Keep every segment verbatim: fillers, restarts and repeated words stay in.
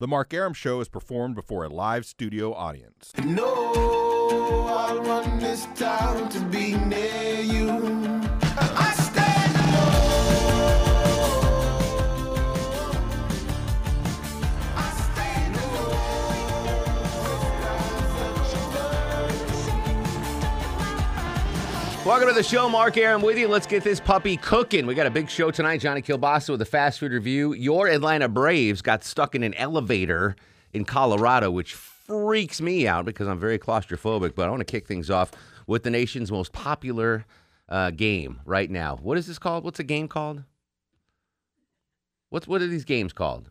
The Mark Arum Show is performed before a live studio audience. No, I want this town to be near you. I stand alone. I stand alone. Welcome to the show, Mark Arum with you. Let's get this puppy cooking. We got a big show tonight. Johnny Kielbasa with a fast food review. Your Atlanta Braves got stuck in an elevator in Colorado, which freaks me out because I'm very claustrophobic, but I want to kick things off with the nation's most popular uh, game right now. What is this called? What's a game called? What's What are these games called?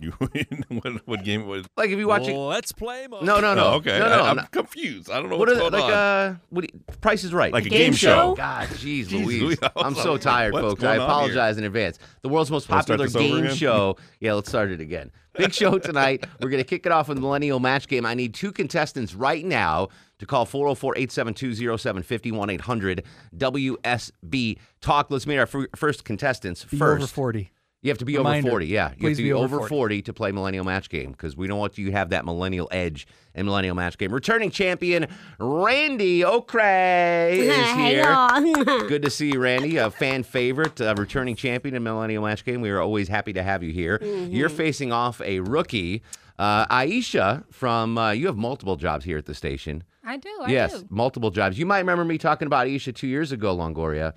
You what, what game was? Like if you watch well, it. Let's play. Mode. No, no, no. Oh, okay. No, no, I, I'm not. confused. I don't know what what's are, going like, on. Uh, what you, Price is Right. Like a game, game show? show? God, jeez Louise. I'm so tired, what's folks. I apologize in advance. The world's most popular game show. Yeah, let's start it again. Big show tonight. We're going to kick it off with the Millennial Match Game. I need two contestants right now to call four oh four, eight seven two, oh seven five oh, one eight hundred W S B Talk. Let's meet our first contestants first. Be over forty. You have to be Reminder, over forty, yeah. You have to be, be over forty. forty to play Millennial Match Game because we don't want you to have that millennial edge in Millennial Match Game. Returning champion Randy O'Cray is here. Good to see you, Randy, a fan favorite, a returning champion in Millennial Match Game. We are always happy to have you here. Mm-hmm. You're facing off a rookie, uh, Aisha, from uh, you have multiple jobs here at the station. I do, I yes, do. Yes, multiple jobs. You might remember me talking about Aisha two years ago, Longoria.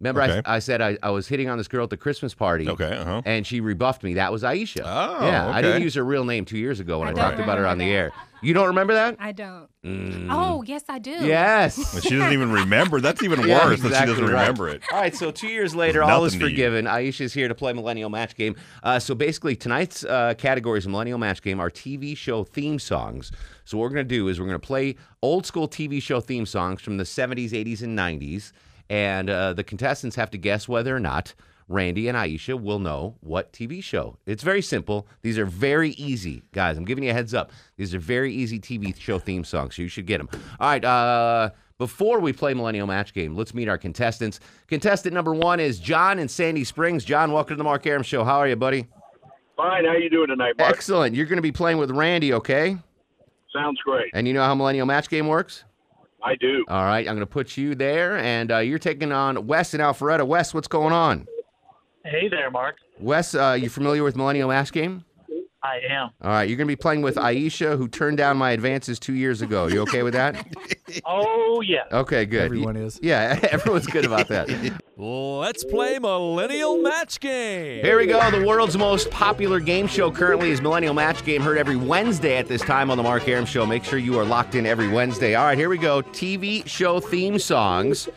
Remember, okay. I, I said I, I was hitting on this girl at the Christmas party, okay, uh-huh. and she rebuffed me. That was Aisha. Oh, yeah. Okay. I didn't use her real name two years ago when I, I talked about her on that. the air. You don't remember that? I don't. Mm. Oh, yes, I do. Yes. But she doesn't even remember. That's even worse yeah, exactly that she doesn't right. remember it. All right, so two years later, all is forgiven. Aisha's here to play Millennial Match Game. Uh, so basically, tonight's uh, categories of Millennial Match Game are T V show theme songs. So what we're going to do is we're going to play old school T V show theme songs from the seventies, eighties, and nineties. And uh, the contestants have to guess whether or not Randy and Aisha will know what T V show. It's very simple. These are very easy, guys. I'm giving you a heads up. These are very easy T V show theme songs, so you should get them. All right, uh, before we play Millennial Match Game, let's meet our contestants. Contestant number one is John in Sandy Springs. John, welcome to the Mark Arum Show. How are you, buddy? Fine. How are you doing tonight, Mark? Excellent. You're going to be playing with Randy, okay? Sounds great. And you know how Millennial Match Game works? I do. All right, I'm going to put you there, and uh, you're taking on Wes in Alpharetta. Wes, what's going on? Hey there, Mark. Wes, uh, you familiar with Millennial Match Game? I am. All right, you're going to be playing with Aisha, who turned down my advances two years ago. You okay with that? Oh, yeah. Okay, good. Everyone you, is. Yeah, everyone's good about that. Let's play Millennial Match Game. Here we go. The world's most popular game show currently is Millennial Match Game, heard every Wednesday at this time on the Mark Arum Show. Make sure you are locked in every Wednesday. All right, here we go. T V show theme songs.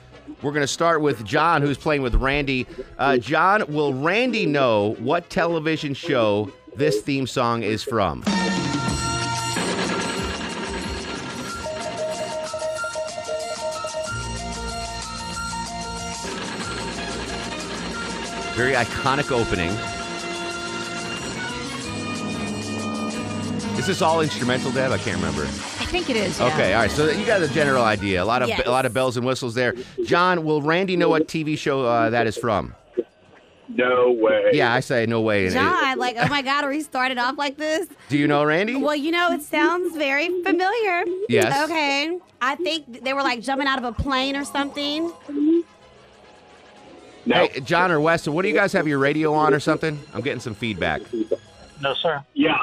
We're going to start with John, who's playing with Randy. Uh, John, will Randy know what television show this theme song is from? Very iconic opening. Is this all instrumental, Deb? I can't remember. I think it is. Yeah. Okay, all right. So you got a general idea. A lot of yes. a lot of bells and whistles there. John, will Randy know what T V show uh, that is from? No way. Yeah, I say no way. John, like, oh, my God, are he started off like this? Do you know Randy? Well, you know, it sounds very familiar. Yes. Okay. I think they were, like, jumping out of a plane or something. No. Hey, John or Weston, what do you guys have your radio on or something? I'm getting some feedback. No, sir. Yeah.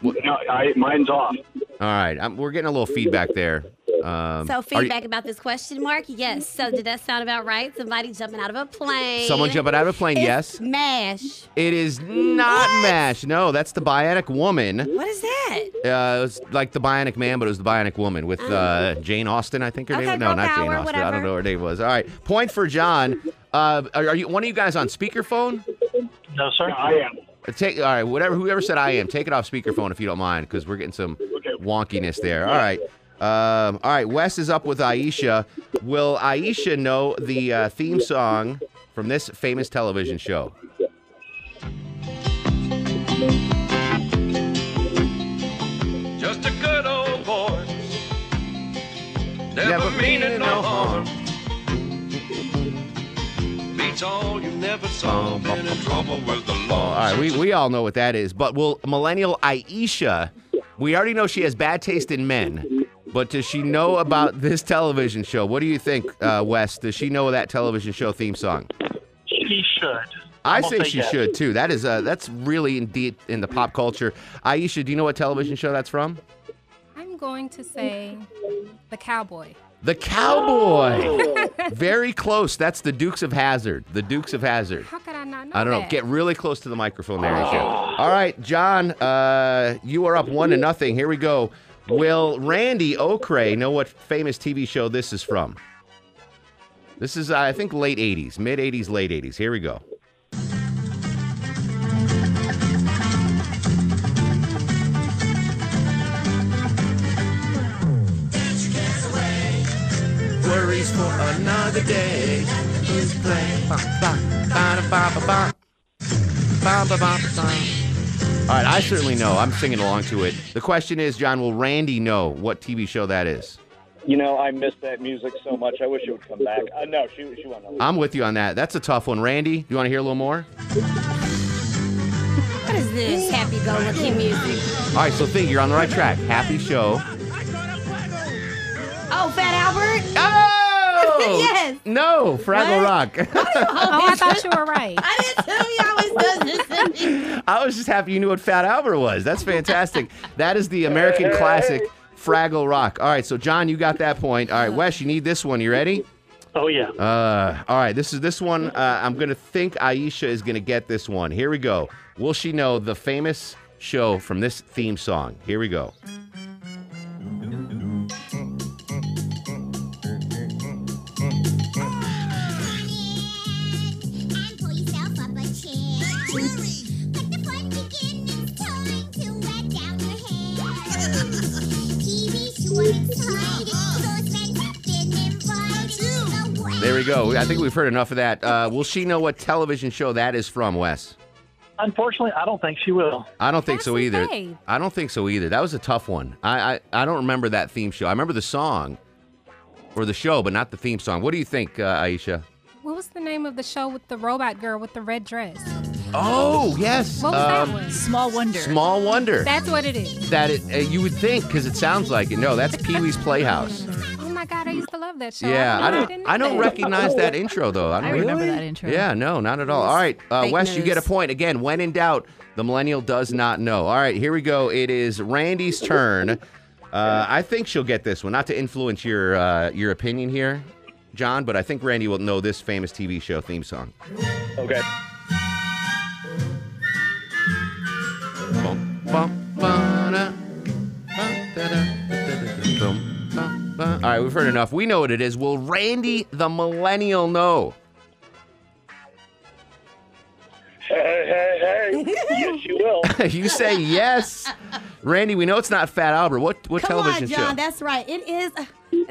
Well, no, I, mine's off. All right. I'm, we're getting a little feedback there. Um, so feedback you, about this question, Mark? Yes. So did that sound about right? Somebody jumping out of a plane. Someone jumping out of a plane, it's yes. MASH. It is not what? MASH. No, that's The Bionic Woman. What is that? Uh, it was like The Bionic Man, but it was The Bionic Woman with uh, Jane Austen, I think her okay, name was. No, not Jane Austen. Whatever. I don't know her name was. All right. Point for John. Uh, are, are you one of you guys on speakerphone? No, sir. No, I am. Take, all right, whatever. Whoever said I am, take it off speakerphone if you don't mind, because we're getting some wonkiness there. All right. Um, all right, Wes is up with Aisha. Will Aisha know the uh, theme song from this famous television show? Just a good old boy, never, never meaning no harm. Beats all you never saw, um, been in trouble with the law. All right, we, we all know what that is, but will millennial Aisha, we already know she has bad taste in men, but does she know about this television show? What do you think, uh, Wes? Does she know that television show theme song? She should. I say she that. should, too. That is uh, that's really indeed in the pop culture. Aisha, do you know what television show that's from? I'm going to say The Cowboy. The Cowboy. Oh. Very close. That's the Dukes of Hazzard. The Dukes of Hazzard. How could I not know I don't know. That? Get really close to the microphone there. Oh. All right, John, uh, you are up one to nothing. Here we go. Will Randy O'Cray know what famous T V show this is from? This is, uh, I think, late eighties. Mid-eighties, late eighties. Here we go. For another day is playing. All right, I certainly know. I'm singing along to it. The question is, John, will Randy know what T V show that is? You know, I miss that music so much. I wish it would come back. Uh, no, she, she won't know. I'm with you on that. That's a tough one. Randy, you want to hear a little more? What is this happy-go-lucky music? All right, so think you're on the right track. Happy show. Oh, Fat Albert? Oh! Yes. No, Fraggle Rock. Oh, I thought you were right. I didn't tell you I always does this. I was just happy you knew what Fat Albert was. That's fantastic. That is the American classic Fraggle Rock. All right, so John, you got that point. All right, Wes, you need this one. You ready? Oh yeah. Uh, all right, this is this one. Uh, I'm gonna think Aisha is gonna get this one. Here we go. Will she know the famous show from this theme song? Here we go. There we go. I think we've heard enough of that. Uh, will she know what television show that is from, Wes? Unfortunately, I don't think she will. I don't think That's so either. Okay. I don't think so either. That was a tough one. I, I I don't remember that theme show. I remember the song or the show, but not the theme song. What do you think, uh, Aisha? What was the name of the show with the robot girl with the red dress? Oh, yes. What was um, that one? Small Wonder. Small Wonder. That's what it is. That it, uh, you would think, because it sounds like it. No, that's Pee-wee's Playhouse. Oh, my God. I used to love that show. Yeah. I, I don't, I I don't recognize that intro, though. I, don't I really? remember that intro. Yeah, no, not at all. All right, uh, Wes, you get a point. Again, when in doubt, the millennial does not know. All right, here we go. It is Randy's turn. Uh, I think she'll get this one. Not to influence your, uh, your opinion here, John, but I think Randy will know this famous T V show theme song. Okay. All right, we've heard enough. We know what it is. Will Randy the millennial know? Hey, hey, hey. Yes, you will. You say yes. Randy, we know it's not Fat Albert. What what Come television on, John, show? John, that's right. It is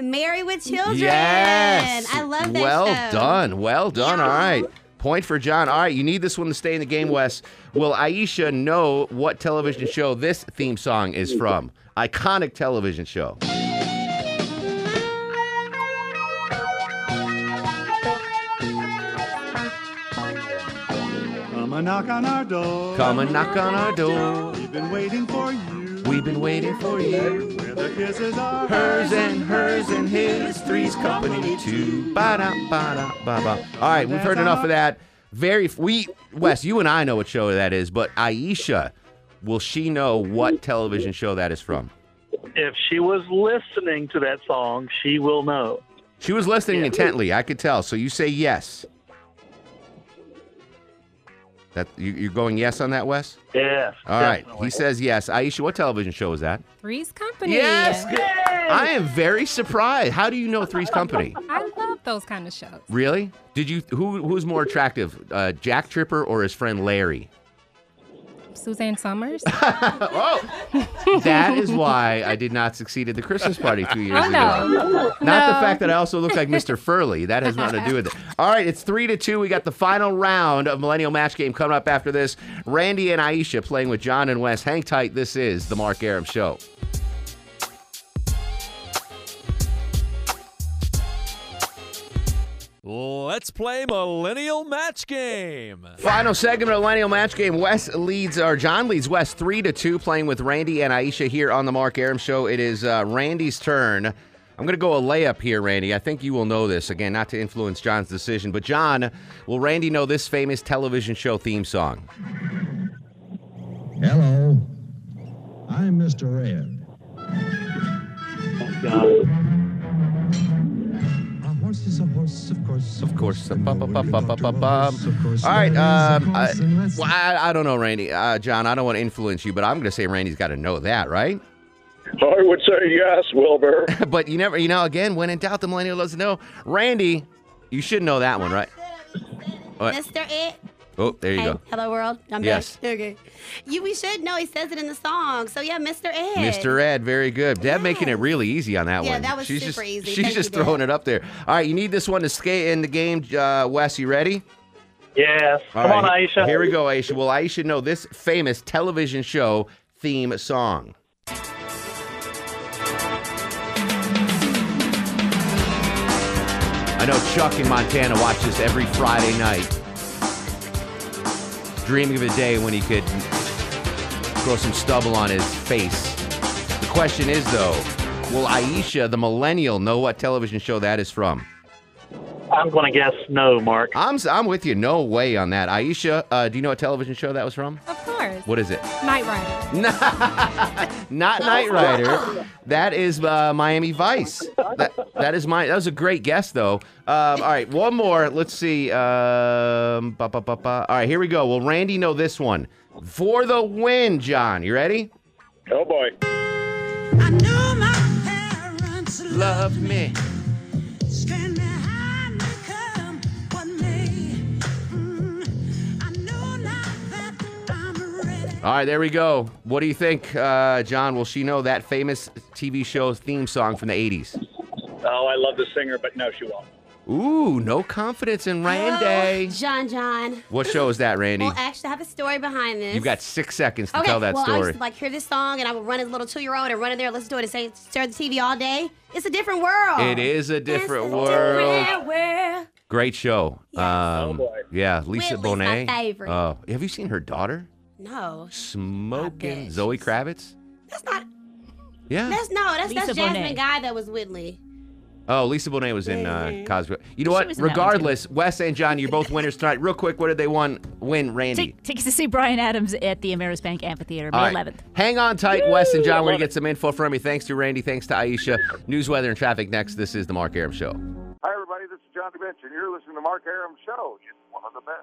Married with Children. Yes. I love that well show. Done. Well done. Yeah. All right. Point for John. All right, you need this one to stay in the game, Wes. Will Aisha know what television show this theme song is from? Iconic television show. Come and knock on our door. Come and knock on our door. We've been waiting for you. We've been waiting for you. Where the kisses are hers and hers and his. Three's Company too. Ba-da, ba-da, ba-ba. All right, we've heard enough of that. Very we Wes, you and I know what show that is, but Aisha, will she know what television show that is from? If she was listening to that song, she will know. She was listening yeah. intently, I could tell. So you say yes. That you, You're going yes on that, Wes? Yes. All definitely. Right. He says yes. Aisha, what television show is that? Three's Company. Yes. Yay! I am very surprised. How do you know Three's Company? I love those kind of shows. Really? Did you? Who Who's more attractive, uh, Jack Tripper or his friend Larry? Suzanne Summers. Oh, that is why I did not succeed at the Christmas party two years oh, no. ago. Not no. the fact that I also look like Mister Furley. That has nothing to do with it. All right, it's three to two. We got the final round of Millennial Match Game coming up after this. Randy and Aisha playing with John and Wes. Hang tight. This is The Mark Arum Show. Let's play Millennial Match Game. Final segment of Millennial Match Game. Wes leads, or John leads Wes three to two, playing with Randy and Aisha here on the Mark Arum Show. It is uh, Randy's turn. I'm going to go a layup here, Randy. I think you will know this. Again, not to influence John's decision, but John, will Randy know this famous television show theme song? Hello, I'm Mister Ed. Oh, God. Horse is a horse, of course. Of course. All right. Um, I, well, I, I don't know, Randy. Uh, John, I don't want to influence you, but I'm going to say Randy's got to know that, right? I would say yes, Wilbur. But you never, you know, again, when in doubt, the millennial doesn't know. Randy, you should know that one, right? Mister It. Oh, there you hey, go. Hello, world. I'm yes. back. Okay. You, we should know. He says it in the song. So, yeah, Mister Ed. Mister Ed, very good. Deb yes. making it really easy on that yeah, one. Yeah, that was she's super just, easy. She's Thank just you, throwing Deb. It up there. All right, you need this one to skate in the game. Uh, Wes, you ready? Yes. All Come right. on, Aisha. Here we go, Aisha. Will Aisha know this famous television show theme song? I know Chuck in Montana watches every Friday night, dreaming of a day when he could throw some stubble on his face. The question is, though, will Aisha, the millennial, know what television show that is from? I'm going to guess no, Mark. I'm I'm with you. No way on that. Aisha, uh, do you know what television show that was from? Of course. What is it? Knight Rider. Not Knight Rider. That is uh, Miami Vice. That, that is my. That was a great guess, though. Um, all right, one more. Let's see. Um, ba, ba, ba, ba. All right, here we go. Will Randy know this one? For the win, John. You ready? Oh, boy. I knew my parents loved me. All right, there we go. What do you think, uh, John? Will she know that famous T V show's theme song from the eighties? Oh, I love the singer, but no, she won't. Ooh, no confidence in Randy. Oh, John, John. What show is that, Randy? Well, actually, I have a story behind this. You've got six seconds to okay, tell that well, story. Okay, well, like, hear this song, and I will run as a little two-year-old and run in there, listen to it, and say, stare at the T V all day. It's a different world. It is a different it's world. Different world. Great show. Yes. Um, oh, boy. Yeah, Lisa Bonet. My favorite. Uh, have you seen her daughter? No. Smoking. Zoe Kravitz? That's not. Yeah. That's no. That's, that's Jasmine Guy that was Whitley. Oh, Lisa Bonet was in uh, Cosby. You know what? Regardless, Wes and John, you're both winners tonight. Real quick, what did they won? win, Randy? Tickets to see Brian Adams at the Ameris Bank Amphitheater, May eleventh. Hang on tight, Woo! Wes and John. We're going to get some info from you. Thanks to Randy. Thanks to Aisha. News, weather, and traffic next. This is The Mark Arum Show. Hi, everybody. This is Johnny Bench, and you're listening to The Mark Arum Show. It's one of the best.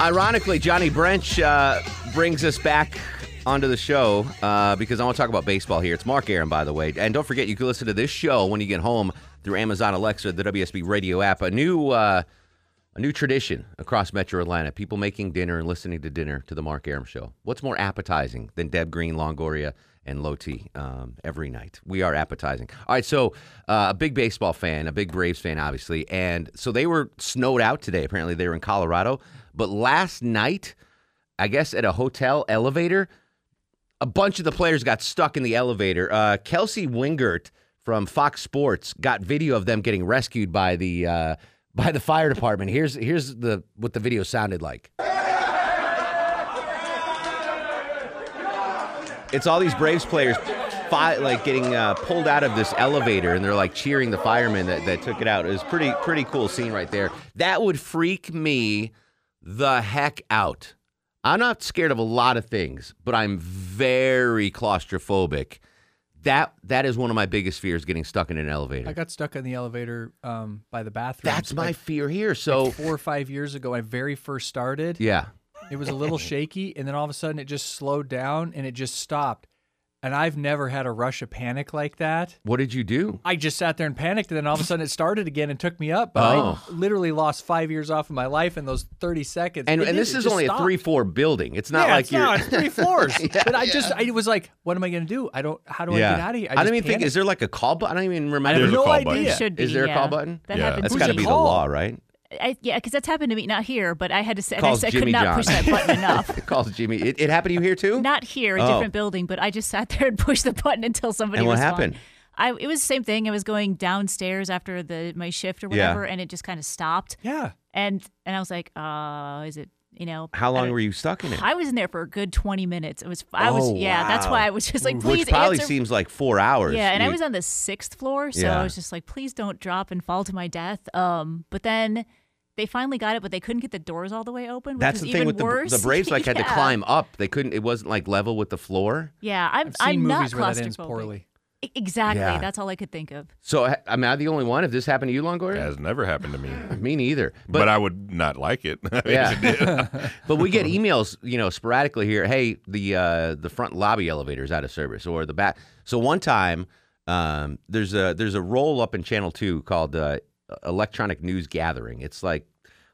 Ironically, Johnny Bench uh, brings us back onto the show uh, because I want to talk about baseball here. It's Mark Arum, by the way. And don't forget, you can listen to this show when you get home through Amazon Alexa, the W S B radio app. A new uh, a new tradition across Metro Atlanta, people making dinner and listening to dinner to the Mark Arum Show. What's more appetizing than Deb Green, Longoria, and Low T um, every night? We are appetizing. All right, so uh, a big baseball fan, a big Braves fan, obviously. And so they were snowed out today. Apparently, they were in Colorado. But last night, I guess at a hotel elevator, a bunch of the players got stuck in the elevator. Uh, Kelsey Wingert from Fox Sports got video of them getting rescued by the uh, by the fire department. Here's here's the what the video sounded like. It's all these Braves players fi- like getting uh, pulled out of this elevator, and they're like cheering the firemen that, that took it out. It was pretty pretty cool scene right there. That would freak me the heck out. I'm not scared of a lot of things, but I'm very claustrophobic. That that is one of my biggest fears, getting stuck in an elevator. I got stuck in the elevator um, by the bathroom. That's my like, fear here. So like four or five years ago, I very first started. Yeah, it was a little shaky, and then all of a sudden, it just slowed down and it just stopped. And I've never had a rush of panic like that. What did you do? I just sat there and panicked, and then all of a sudden it started again and took me up. But oh. I literally lost five years off of my life in those thirty seconds. And, and it, this is only stopped. a three-floor building. It's not yeah, like it's you're... not. It's three floors. yeah, but I yeah. just, I was like, what am I going to do? I don't, how do I yeah. get out of here? I, I don't even panicked. think, is there like a call button? I don't even remember. I have no idea. Should be, is there yeah. a call button? That yeah. That's got to be the law, right? I, yeah, because that's happened to me, not here, but I had to say, I, I could not John. push that button enough. It calls Jimmy. It, it happened to you here too? Not here, a oh. different building, but I just sat there and pushed the button until somebody and what was happened? I, it was the same thing. I was going downstairs after the my shift or whatever, yeah. and it just kind of stopped. Yeah. And and I was like, uh, is it, you know. How long were you stuck in it? I was in there for a good twenty minutes. It was, I was, oh, yeah, wow. that's why I was just like, please Which probably answer. seems like four hours. Yeah, and you... I was on the sixth floor, so yeah. I was just like, please don't drop and fall to my death. Um, But then... They finally got it, but they couldn't get the doors all the way open, which That's is the thing even with worse. The, the Braves like yeah. had to climb up. They couldn't. It wasn't like level with the floor. Yeah, I'm, I've seen I'm movies not where that ends poorly. Exactly. Yeah. That's all I could think of. So, I, I'm not the only one. If this happened to you, Longoria? It has never happened to me. Me neither. But, but I would not like it. yeah. But we get emails, you know, sporadically here. Hey, the uh, the front lobby elevator is out of service, or the back. So one time, um, there's a there's a roll up in Channel Two called. Uh, Electronic news gathering. It's like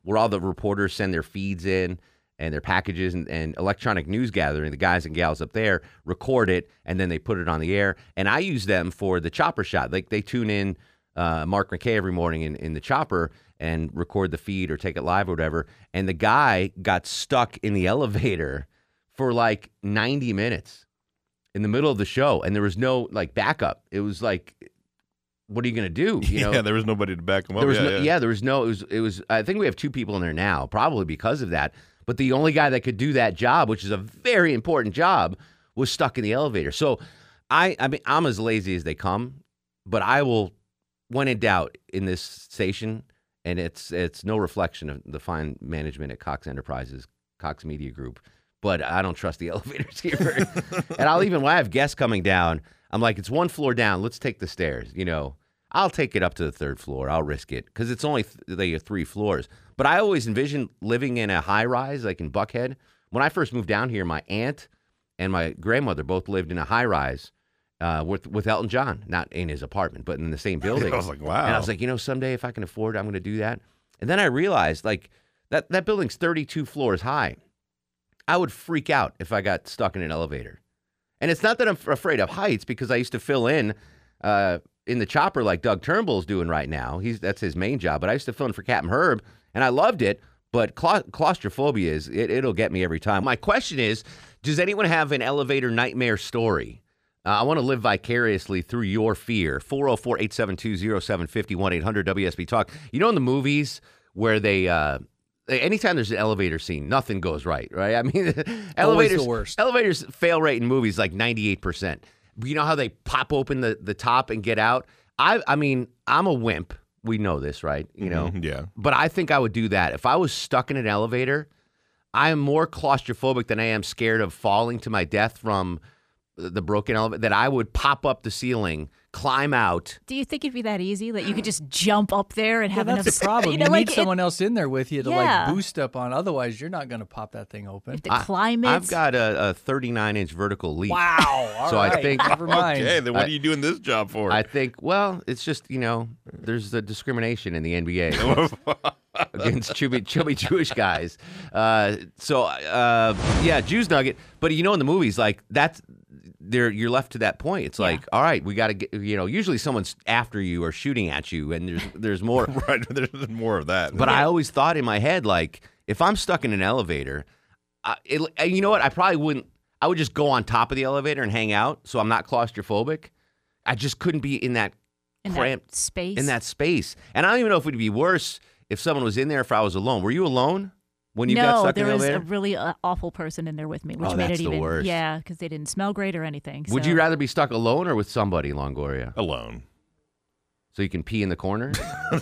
where all the reporters send their feeds in and their packages and, and electronic news gathering. The guys and gals up there record it and then they put it on the air. And I use them for the chopper shot. Like they tune in uh, Mark McKay every morning in, in the chopper and record the feed or take it live or whatever. And the guy got stuck in the elevator for like ninety minutes in the middle of the show. And there was no like backup. It was like... What are you going to do? You know? Yeah, there was nobody to back them up. There was yeah, no, yeah. yeah, there was no, it was, it was, I think we have two people in there now, probably because of that. But the only guy that could do that job, which is a very important job, was stuck in the elevator. So I, I mean, I'm as lazy as they come, but I will, when in doubt in this station, and it's, it's no reflection of the fine management at Cox Enterprises, Cox Media Group, but I don't trust the elevators here. And I'll even, when I have guests coming down, I'm like, it's one floor down. Let's take the stairs. You know, I'll take it up to the third floor. I'll risk it because it's only th- they are three floors. But I always envision living in a high rise like in Buckhead. When I first moved down here, my aunt and my grandmother both lived in a high rise uh, with with Elton John, not in his apartment, but in the same building. I was like, wow. And I was like, you know, someday if I can afford it, I'm going to do that. And then I realized like that that building's thirty-two floors high. I would freak out if I got stuck in an elevator. And it's not that I'm afraid of heights because I used to fill in uh, in the chopper like Doug Turnbull's doing right now. He's That's his main job. But I used to fill in for Captain Herb, and I loved it. But cla- claustrophobia, is it, it'll get me every time. My question is, does anyone have an elevator nightmare story? Uh, I want to live vicariously through your fear. four oh four, eight seven two, oh seven five oh, one eight hundred W S B Talk. You know in the movies where they uh, – anytime there's an elevator scene, nothing goes right, right? I mean, elevators, the worst. Elevators fail rate in movies like ninety-eight percent. You know how they pop open the, the top and get out? I I mean, I'm a wimp. We know this, right? You know? Mm-hmm, yeah. But I think I would do that. If I was stuck in an elevator, I am more claustrophobic than I am scared of falling to my death from the broken elevator, that I would pop up the ceiling, climb out. Do you think it'd be that easy that you could just jump up there and yeah, have that's enough? That's the problem. You, know, you like need it, someone else in there with you to yeah. like boost up on. Otherwise, you're not going to pop that thing open. If the climb I, it. I've got a thirty-nine inch vertical leap. Wow. All so right. I think. Never mind. Okay, then what I, are you doing this job for? I think. Well, it's just you know, there's the discrimination in the N B A against chubby, chubby Jewish guys. Uh, so uh, yeah, Jews nugget. But you know, in the movies, like that's. There, you're left to that point. It's yeah. like, all right, we got to get, you know, usually someone's after you or shooting at you, and there's there's more. Right, there's more of that. But yeah. I always thought in my head, like, if I'm stuck in an elevator, I, it, you know what? I probably wouldn't, I would just go on top of the elevator and hang out so I'm not claustrophobic. I just couldn't be in that in cramped that space. In that space. And I don't even know if it would be worse if someone was in there if I was alone. Were you alone? When you no, got stuck there in the was elevator? A really uh, awful person in there with me, which oh, made that's it even the worst. Yeah, because they didn't smell great or anything. So. Would you rather be stuck alone or with somebody, Longoria? Alone, so you can pee in the corner.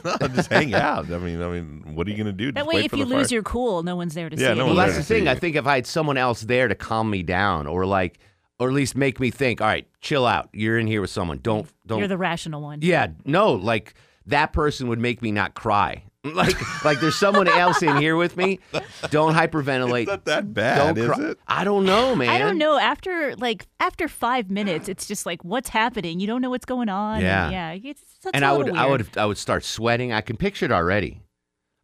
No, just hang out. I mean, I mean, what are you gonna do? That just way, if you lose fire? your cool, no one's there to yeah, see. Yeah, no well, that's the thing. I think if I had someone else there to calm me down, or like, or at least make me think, all right, chill out. You're in here with someone. Don't don't. You're the rational one. Yeah, no, like that person would make me not cry. Like, like there's someone else in here with me. Don't hyperventilate. It's not that bad, is it? I don't know, man. I don't know. After like after five minutes, it's just like, what's happening? You don't know what's going on. Yeah, and yeah. It's, it's and I would, weird. I would, I would start sweating. I can picture it already.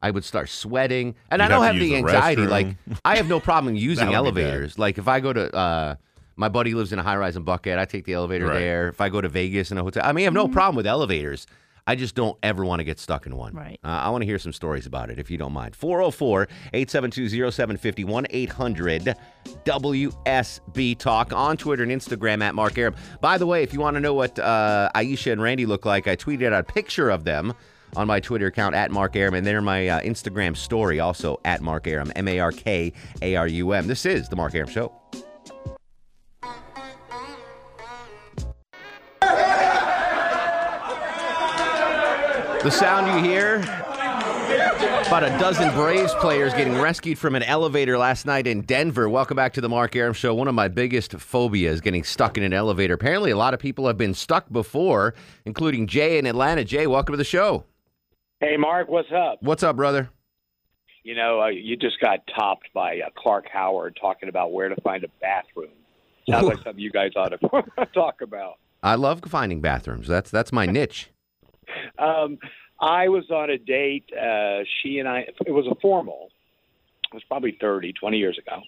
I would start sweating, and You'd I don't have, have the anxiety. The like I have no problem using elevators. Like if I go to. Uh, My buddy lives in a high-rise in Buckhead. I take the elevator right. there. If I go to Vegas in a hotel, I mean, I have no mm-hmm. problem with elevators. I just don't ever want to get stuck in one. Right. Uh, I want to hear some stories about it, if you don't mind. four oh four, eight seven two, oh seven five one, eight hundred W S B Talk on Twitter and Instagram at Mark Arum. By the way, if you want to know what uh, Aisha and Randy look like, I tweeted out a picture of them on my Twitter account, at Mark Arum, and then in my uh, Instagram story, also at Mark Arum, M A R K A R U M. This is The Mark Arum Show. The sound you hear, about a dozen Braves players getting rescued from an elevator last night in Denver. Welcome back to the Mark Arum Show. One of my biggest phobias, getting stuck in an elevator. Apparently, a lot of people have been stuck before, including Jay in Atlanta. Jay, welcome to the show. Hey, Mark, what's up? What's up, brother? You know, uh, you just got topped by uh, Clark Howard talking about where to find a bathroom. Sounds like something you guys ought to talk about. I love finding bathrooms. That's that's my niche. Um, I was on a date, uh, she and I, it was a formal, it was probably thirty, twenty years ago,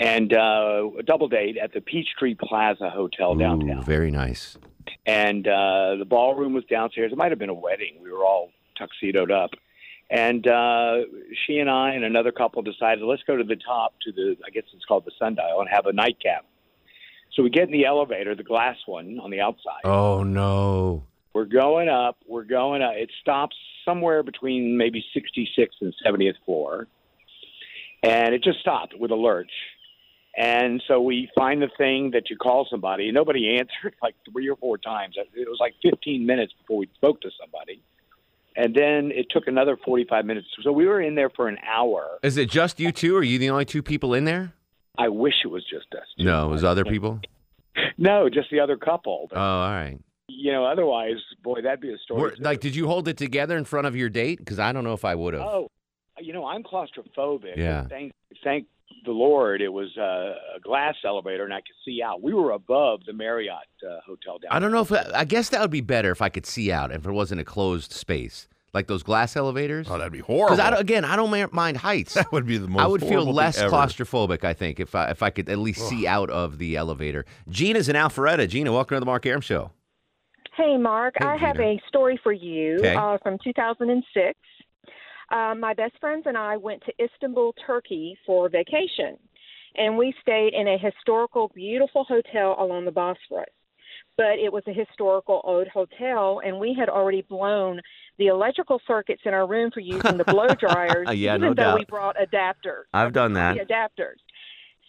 and uh, a double date at the Peachtree Plaza Hotel downtown. Ooh, very nice. And uh, the ballroom was downstairs. It might have been a wedding. We were all tuxedoed up. And uh, she and I and another couple decided, let's go to the top to the, I guess it's called the Sundial, and have a nightcap. So we get in the elevator, the glass one on the outside. Oh, no. We're going up. We're going up. It stops somewhere between maybe sixty-sixth and seventieth floor. And it just stopped with a lurch. And so we find the thing that you call somebody. Nobody answered like three or four times. It was like fifteen minutes before we spoke to somebody. And then it took another forty-five minutes. So we were in there for an hour. Is it just you two? Are you the only two people in there? I wish it was just us. Two. No, it was other people? No, just the other couple. Oh, all right. You know, otherwise, boy, that'd be a story. Were, like, did you hold it together in front of your date? Because I don't know if I would have. Oh, you know, I'm claustrophobic. Yeah. Thank, thank the Lord it was uh, a glass elevator and I could see out. We were above the Marriott uh, hotel down. I don't know if I, I guess that would be better if I could see out, if it wasn't a closed space. Like those glass elevators. Oh, that'd be horrible. Because, again, I don't mind heights. That would be the most I would feel less claustrophobic, I think, if I, if I could at least Ugh. see out of the elevator. Gina's in Alpharetta. Gina, welcome to the Mark Arum Show. Hey, Mark, hey, I have a story for you okay. uh, from two thousand six. Uh, my best friends and I went to Istanbul, Turkey for vacation, and we stayed in a historical, beautiful hotel along the Bosphorus. But it was a historical old hotel, and we had already blown the electrical circuits in our room for using the blow dryers, yeah, even no though doubt. we brought adapters. I've done that. Adapters.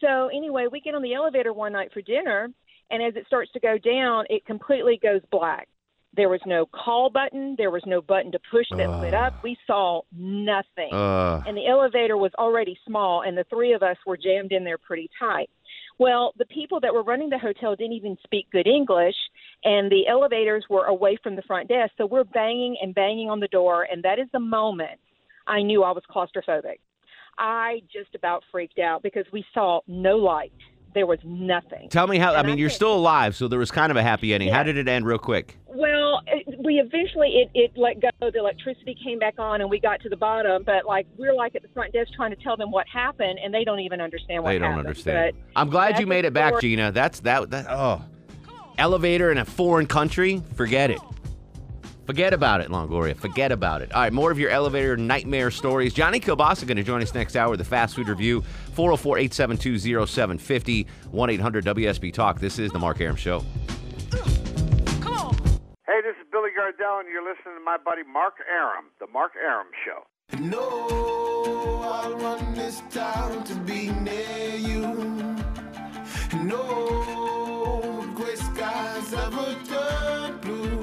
So anyway, we get on the elevator one night for dinner, and as it starts to go down, it completely goes black. There was no call button. There was no button to push that uh, lit up. We saw nothing. Uh, and the elevator was already small, and the three of us were jammed in there pretty tight. Well, the people that were running the hotel didn't even speak good English, and the elevators were away from the front desk. So we're banging and banging on the door, and that is the moment I knew I was claustrophobic. I just about freaked out because we saw no light. There was nothing. Tell me how, and I mean, I you're think, still alive, so there was kind of a happy ending. Yeah. How did it end real quick? Well, it, we eventually, it, it let go. The electricity came back on, and we got to the bottom. But, like, we're, like, at the front desk trying to tell them what happened, and they don't even understand what happened. They don't happened. understand. But I'm glad you made it back, Gina. That's that, that, oh. Elevator in a foreign country? Forget it. Forget about it, Longoria. Forget about it. All right, more of your elevator nightmare stories. Johnny Kielbasa going to join us next hour with the Fast Food Review, four oh four, eight seven two, oh seven five oh, one eight hundred W S B Talk. This is The Mark Arum Show. Hey, this is Billy Gardell, and you're listening to my buddy Mark Arum, The Mark Arum Show. No, I want this town to be near you. No, gray skies ever turn blue.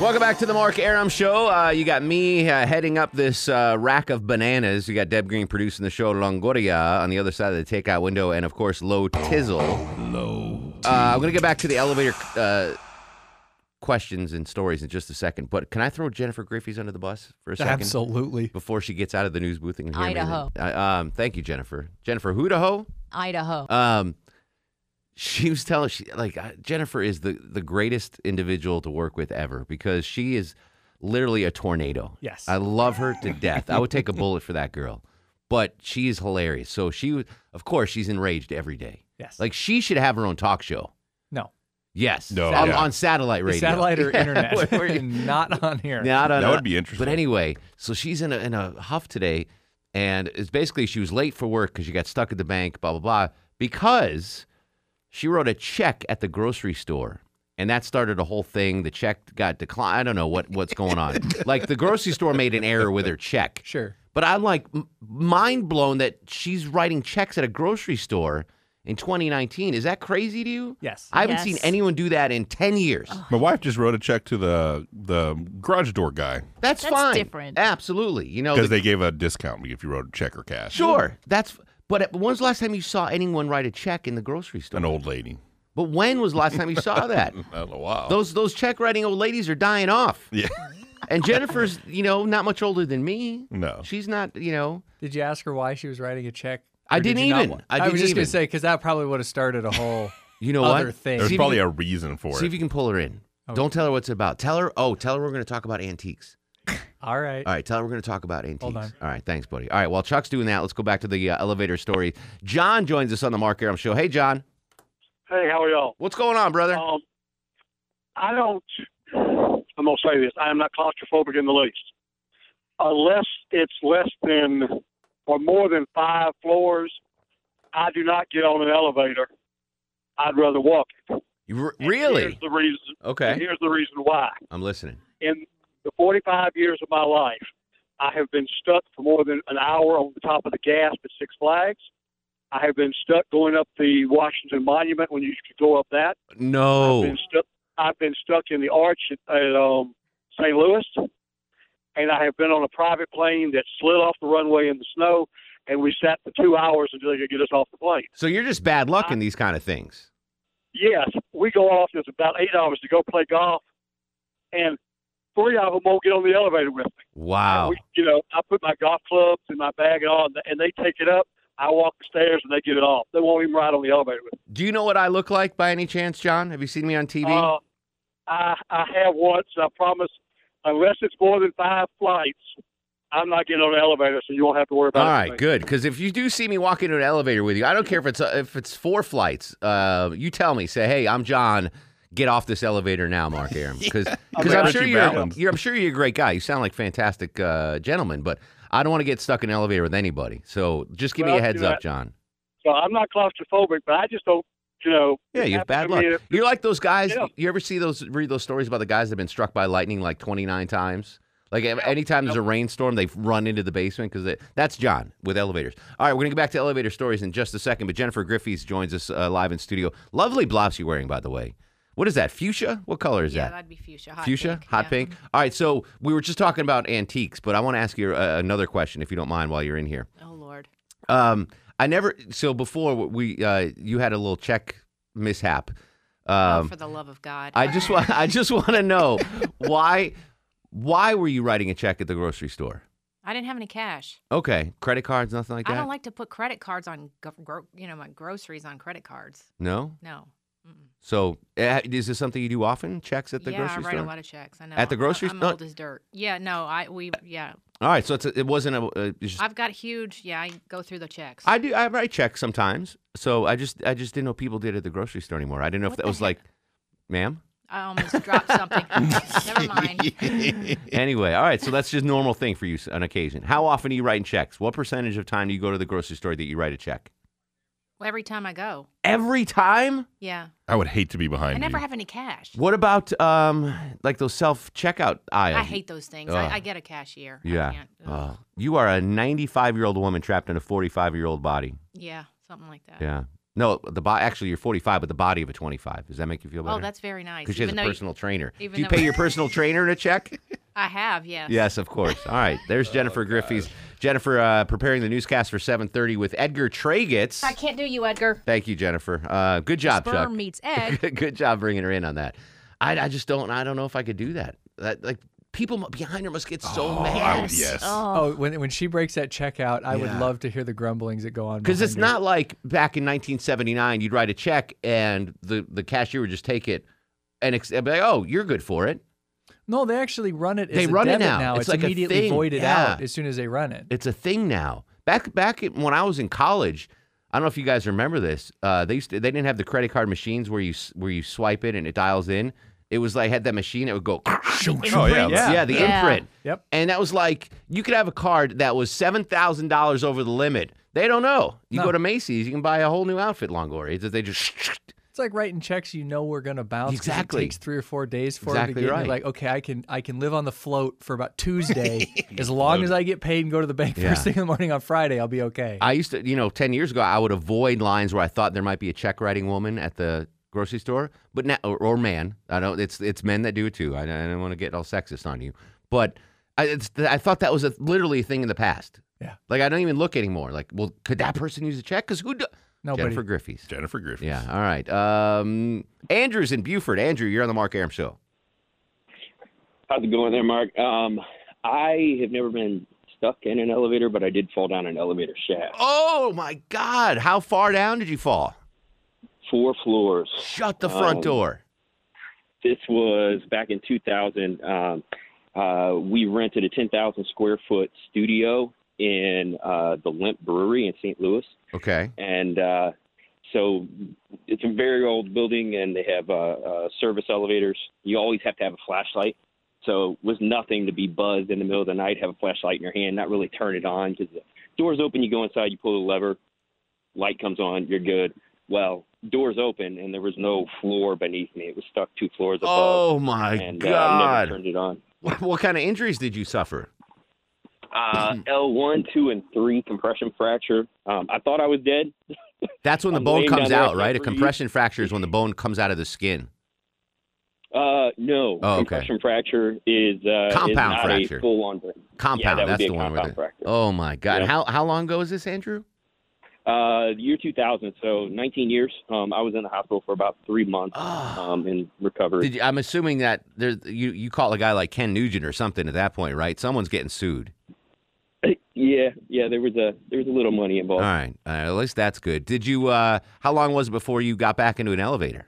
Welcome back to the Mark Arum Show. Uh, you got me uh, heading up this uh, rack of bananas. You got Deb Green producing the show, Longoria, on the other side of the takeout window, and, of course, Low Tizzle. Low Tizzle. Uh, I'm going to get back to the elevator uh, questions and stories in just a second, but can I throw Jennifer Griffey's under the bus for a second? Absolutely. Before she gets out of the news booth and hear Idaho. I, um, thank you, Jennifer. Jennifer Hoodaho? Idaho. Um, She was telling, she, like, Jennifer is the, the greatest individual to work with ever because she is literally a tornado. Yes. I love her to death. I would take a bullet for that girl, but she is hilarious. So she, of course, she's enraged every day. Yes. Like, she should have her own talk show. No. Yes. No. On, yeah. on satellite radio. Satellite or yeah. internet. We're, we're, not on here. Not on. That would be interesting. But anyway, so she's in a, in a huff today, and it's basically she was late for work because she got stuck at the bank, blah, blah, blah, because she wrote a check at the grocery store, and that started a whole thing. The check got declined. I don't know what, what's going on. Like, the grocery store made an error with her check. Sure. But I'm, like, mind blown that she's writing checks at a grocery store in twenty nineteen. Is that crazy to you? Yes. I haven't yes. seen anyone do that in ten years. Oh. My wife just wrote a check to the the garage door guy. That's, that's fine. That's different. Absolutely. You know, because the, they gave a discount if you wrote a check or cash. Sure. That's... But when's the last time you saw anyone write a check in the grocery store? An old lady. But when was the last time you saw that? A while. Those those check writing old ladies are dying off. Yeah. And Jennifer's, you know, not much older than me. No. She's not, you know. Did you ask her why she was writing a check? I didn't did even. I, I didn't was just going to say, because that probably would have started a whole you know other what? Thing. There's see probably you, a reason for see it. See if you can pull her in. Okay. Don't tell her what it's about. Tell her, oh, tell her we're going to talk about antiques. All right. All right, tell her we're going to talk about antiques. Hold on. All right, thanks, buddy. All right, while Chuck's doing that, let's go back to the uh, elevator story. John joins us on the Mark Arum Show. Hey, John. Hey, how are y'all? What's going on, brother? Um, I don't, I'm going to say this. I am not claustrophobic in the least. Unless it's less than or more than five floors, I do not get on an elevator. I'd rather walk it. You really? Here's the reason. Okay. Here's the reason why. I'm listening. In the forty-five years of my life, I have been stuck for more than an hour on the top of the gasp at Six Flags. I have been stuck going up the Washington Monument when you should go up that. No. I've been stuck, I've been stuck in the arch at, at um, Saint Louis, and I have been on a private plane that slid off the runway in the snow, and we sat for two hours until they could get us off the plane. So you're just bad luck I, in these kind of things. Yes. We go off, there's about eight hours to go play golf, and three of them won't get on the elevator with me. Wow. We, you know, I put my golf clubs in my bag and all, and they take it up. I walk the stairs, and they get it off. They won't even ride on the elevator with me. Do you know what I look like by any chance, John? Have you seen me on T V? Uh, I, I have once. I promise, unless it's more than five flights, I'm not getting on the elevator, so you won't have to worry about it. All right, anything. Good, because if you do see me walk into an elevator with you, I don't care if it's uh, if it's four flights. Uh, you tell me. Say, hey, I'm John. Get off this elevator now, Mark Arum, because because I'm sure you're, you're I'm sure you're a great guy. You sound like fantastic uh, gentleman, but I don't want to get stuck in an elevator with anybody. So just give well, me a heads you know, up, John. So I'm not claustrophobic, but I just don't, you know. Yeah, you have bad luck. It. You're like those guys. Yeah. You ever see those read those stories about the guys that have been struck by lightning like twenty-nine times? Like yeah. anytime there's a rainstorm, they run into the basement because that's John with elevators. All right, we're gonna get back to elevator stories in just a second, but Jennifer Griffiths joins us uh, live in studio. Lovely blouse you're wearing, by the way. What is that, fuchsia? What color is yeah, that? Yeah, that'd be fuchsia. Hot fuchsia? Pink. Hot yeah. pink? All right, so we were just talking about antiques, but I want to ask you uh, another question, if you don't mind, while you're in here. Oh, Lord. Um, I never, so before, we uh, you had a little check mishap. Um, oh, for the love of God. I just, wa I just want to know, why why were you writing a check at the grocery store? I didn't have any cash. Okay. Credit cards, nothing like that? I don't like to put credit cards on, gro you know, my groceries on credit cards. No? No. So, is this something you do often? Checks at the yeah, grocery store? Yeah, I write store? A lot of checks. I know. At the grocery store? I'm old as dirt. Yeah, no, I we yeah. All right, so it's a, it wasn't a. Uh, it's just, I've got huge. Yeah, I go through the checks. I do. I write checks sometimes. So I just I just didn't know people did at the grocery store anymore. I didn't know what if that was heck? Like, ma'am. I almost dropped something. Never mind. Anyway, all right. So that's just normal thing for you on occasion. How often are you writing checks? What percentage of time do you go to the grocery store that you write a check? Well, every time I go. Every time? Yeah. I would hate to be behind I never you. Have any cash. What about um, like those self-checkout aisles? I hate those things. I, I get a cashier. Yeah. I can't. Uh, you are a ninety-five-year-old woman trapped in a forty-five-year-old body. Yeah, something like that. Yeah. No, the bo- actually you're forty-five, but the body of a twenty-five. Does that make you feel better? Oh, that's very nice. Because she has a personal you, trainer. Do you pay your personal trainer in a check? I have, yes. Yes, of course. All right. There's Jennifer oh, Griffey's. Gosh. Jennifer uh, preparing the newscast for seven thirty with Edgar Traegitz. I can't do you, Edgar. Thank you, Jennifer. Uh, good job, Sperm Chuck. Sperm meets egg. Good job bringing her in on that. I, I just don't. I don't know if I could do that. That like. People behind her must get so oh, mad. I would, yes. Oh, oh when, when she breaks that check out, I yeah. would love to hear the grumblings that go on. Because it's her. Not like back in nineteen seventy-nine, you'd write a check and the, the cashier would just take it and ex- be like, oh, you're good for it. No, they actually run it as they a run it now. now. It's, it's like immediately a thing. voided yeah. out as soon as they run it. It's a thing now. Back back when I was in college, I don't know if you guys remember this. Uh, they used to, they didn't have the credit card machines where you where you swipe it and it dials in. It was like, had that machine, it would go. Oh, yeah. yeah. Yeah, the yeah. imprint. Yep. And that was like, you could have a card that was seven thousand dollars over the limit. They don't know. You no. go to Macy's, you can buy a whole new outfit, Longoria. They just. It's like writing checks you know we're going to bounce. Exactly. It takes three or four days for exactly it to get right. Like, okay, I can I can live on the float for about Tuesday. As long as I get paid and go to the bank yeah. first thing in the morning on Friday, I'll be okay. I used to, you know, ten years ago, I would avoid lines where I thought there might be a check writing woman at the grocery store, but now or, or man, I don't. It's it's men that do it too. I, I don't want to get all sexist on you, but I it's, I thought that was a, literally a thing in the past. Yeah, like I don't even look anymore. Like, well, could that person use a check? Because who? Do- Nobody. Jennifer Griffey's. Jennifer Griffey's. Yeah. All right. Um, Andrew's in Buford. Andrew, you're on the Mark Arum Show. How's it going there, Mark? Um, I have never been stuck in an elevator, but I did fall down an elevator shaft. Oh my God! How far down did you fall? Four floors. Shut the front um, door. This was back in two thousand. Um, uh, we rented a ten thousand square foot studio in uh, the Lemp brewery in Saint Louis. Okay. And uh, so it's a very old building, and they have uh, uh, service elevators. You always have to have a flashlight. So it was nothing to be buzzed in the middle of the night, have a flashlight in your hand, not really turn it on because the door's open. You go inside, you pull the lever, light comes on, you're good. Well, doors open, and there was no floor beneath me. It was stuck two floors above. Oh, my and, God. And uh, never turned it on. What, what kind of injuries did you suffer? Uh, L one, two, and three compression fracture. Um, I thought I was dead. That's when the bone comes out, right? A compression you. fracture is when the bone comes out of the skin. Uh, no. Oh, okay. Compression fracture is, uh, compound is not fracture. a full-on brain. Compound, yeah, that that's the one. With it. Oh, my God. Yeah. How how long ago was this, Andrew? Uh, the year two thousand, so nineteen years. Um, I was in the hospital for about three months um, in recovery. Did you, I'm assuming that there, you, you call a guy like Ken Nugent or something at that point, right? Someone's getting sued. Yeah, yeah, there was a there was a little money involved. All right, uh, at least that's good. Did you? Uh, how long was it before you got back into an elevator?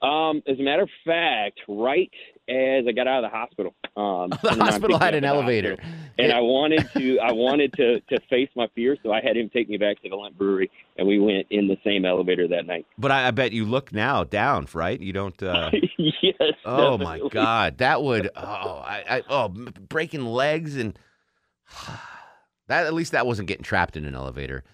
Um, as a matter of fact, right as I got out of the hospital, um, the hospital had an elevator. And I wanted to, I wanted to, to face my fear, so I had him take me back to the Lemp brewery, and we went in the same elevator that night. But I, I bet you look now down, right? You don't. Uh... yes. Oh definitely. My God, that would. Oh, I, I oh breaking legs and that. At least that wasn't getting trapped in an elevator.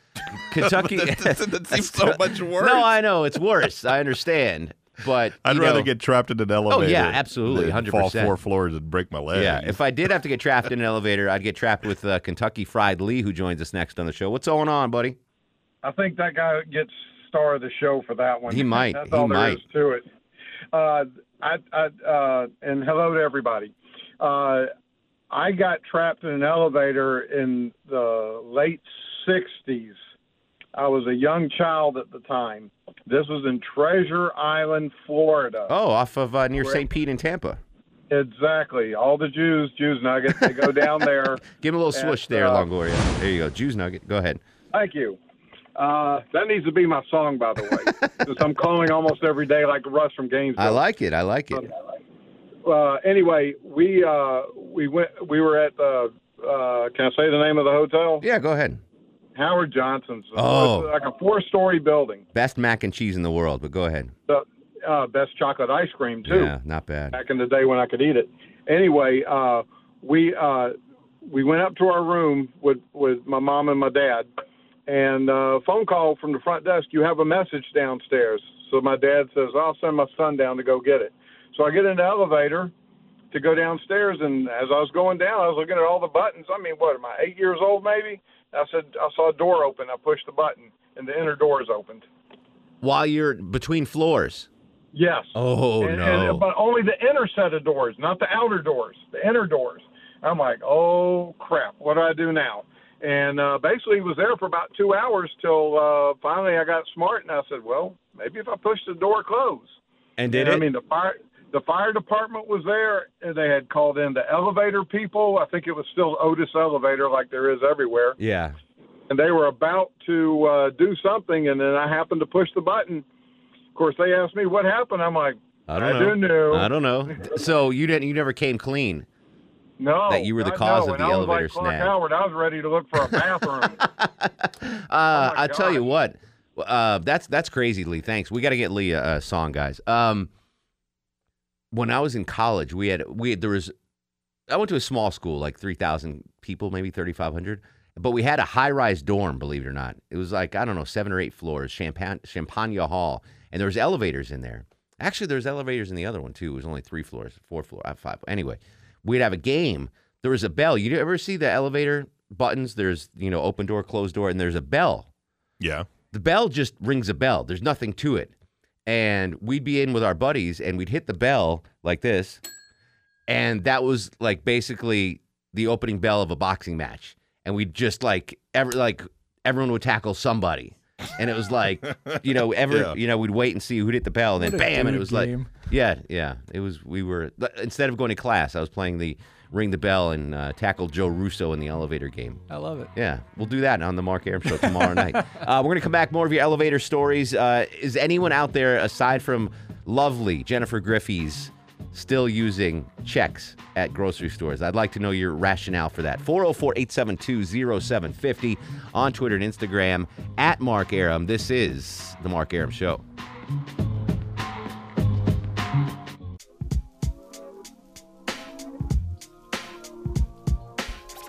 Kentucky. that, that, that seems so much worse. No, I know it's worse. I understand. But I'd rather know, get trapped in an elevator. Oh yeah, absolutely, one hundred percent. Fall four floors and break my leg. Yeah, if I did have to get trapped in an elevator, I'd get trapped with uh, Kentucky Fried Lee, who joins us next on the show. What's going on, buddy? I think that guy gets star of the show for that one. He might. That's all he there might. is to it. Uh, I, I, uh, and hello to everybody. Uh, I got trapped in an elevator in the late sixties. I was a young child at the time. This was in Treasure Island, Florida. Oh, off of uh, near Saint Pete in Tampa. Exactly. All the Jews, Jews Nugget, they go down there. Give him a little and, swoosh there, uh, Longoria. There you go. Jews Nugget. Go ahead. Thank you. Uh, that needs to be my song, by the way, because I'm calling almost every day like Russ from Gainesville. I like it. I like it. Uh, uh, anyway, we uh, we went. We were at the, uh, can I say the name of the hotel? Yeah, go ahead. Howard Johnson's. Oh. It's like a four-story building. Best mac and cheese in the world, but go ahead. The uh, best chocolate ice cream, too. Yeah, not bad. Back in the day when I could eat it. Anyway, uh, we uh, we went up to our room with, with my mom and my dad, and a uh, phone call from the front desk, you have a message downstairs. So my dad says, I'll send my son down to go get it. So I get in the elevator to go downstairs, and as I was going down, I was looking at all the buttons. I mean, what, am I eight years old maybe? I said, I saw a door open. I pushed the button. and the inner door is opened. While you're between floors? Yes. Oh, and, no. And, but only the inner set of doors, not the outer doors, the inner doors. I'm like, oh, crap, what do I do now? And uh, basically was there for about two hours till uh, finally I got smart, and I said, well, maybe if I push the door close. And did and, it? I mean, the fire the fire department was there, and they had called in the elevator people. I think it was still Otis Elevator like there is everywhere. Yeah. And they were about to uh, do something, and then I happened to push the button. Of course, they asked me what happened. I'm like, I don't I know. Do know. I don't know. So you didn't. You never came clean. No, that you were the cause no. of the elevator snag. I was like Clark Howard. I was ready to look for a bathroom. uh, oh I tell you what, uh, that's that's crazy, Lee. Thanks. We got to get Lee a, a song, guys. Um, when I was in college, we had we had, there was I went to a small school, like three thousand people, maybe thirty five hundred, but we had a high rise dorm. Believe it or not, it was like I don't know seven or eight floors, Champagne Champagne Hall, and there was elevators in there. Actually, there was elevators in the other one too. It was only three floors, four floor, five. Anyway. We'd have a game. There was a bell. You ever see the elevator buttons? There's, you know, open door, closed door, and there's a bell. Yeah. The bell just rings a bell. There's nothing to it. And we'd be in with our buddies, and we'd hit the bell like this, and that was, like, basically the opening bell of a boxing match. And we'd just, like, every, like everyone would tackle somebody. And it was like, you know, ever, yeah. you know, we'd wait and see who'd hit the bell, and then bam, and it was game. like, yeah, yeah, it was. We were instead of going to class, I was playing the ring the bell and uh, tackle Joe Russo in the elevator game. I love it. Yeah, we'll do that on the Mark Arum Show tomorrow night. Uh, we're gonna come back more of your elevator stories. Uh, is anyone out there aside from lovely Jennifer Griffey's still using checks at grocery stores? I'd like to know your rationale for that. four oh four, eight seven two, oh seven five oh on Twitter and Instagram at Mark Arum. This is The Mark Arum Show.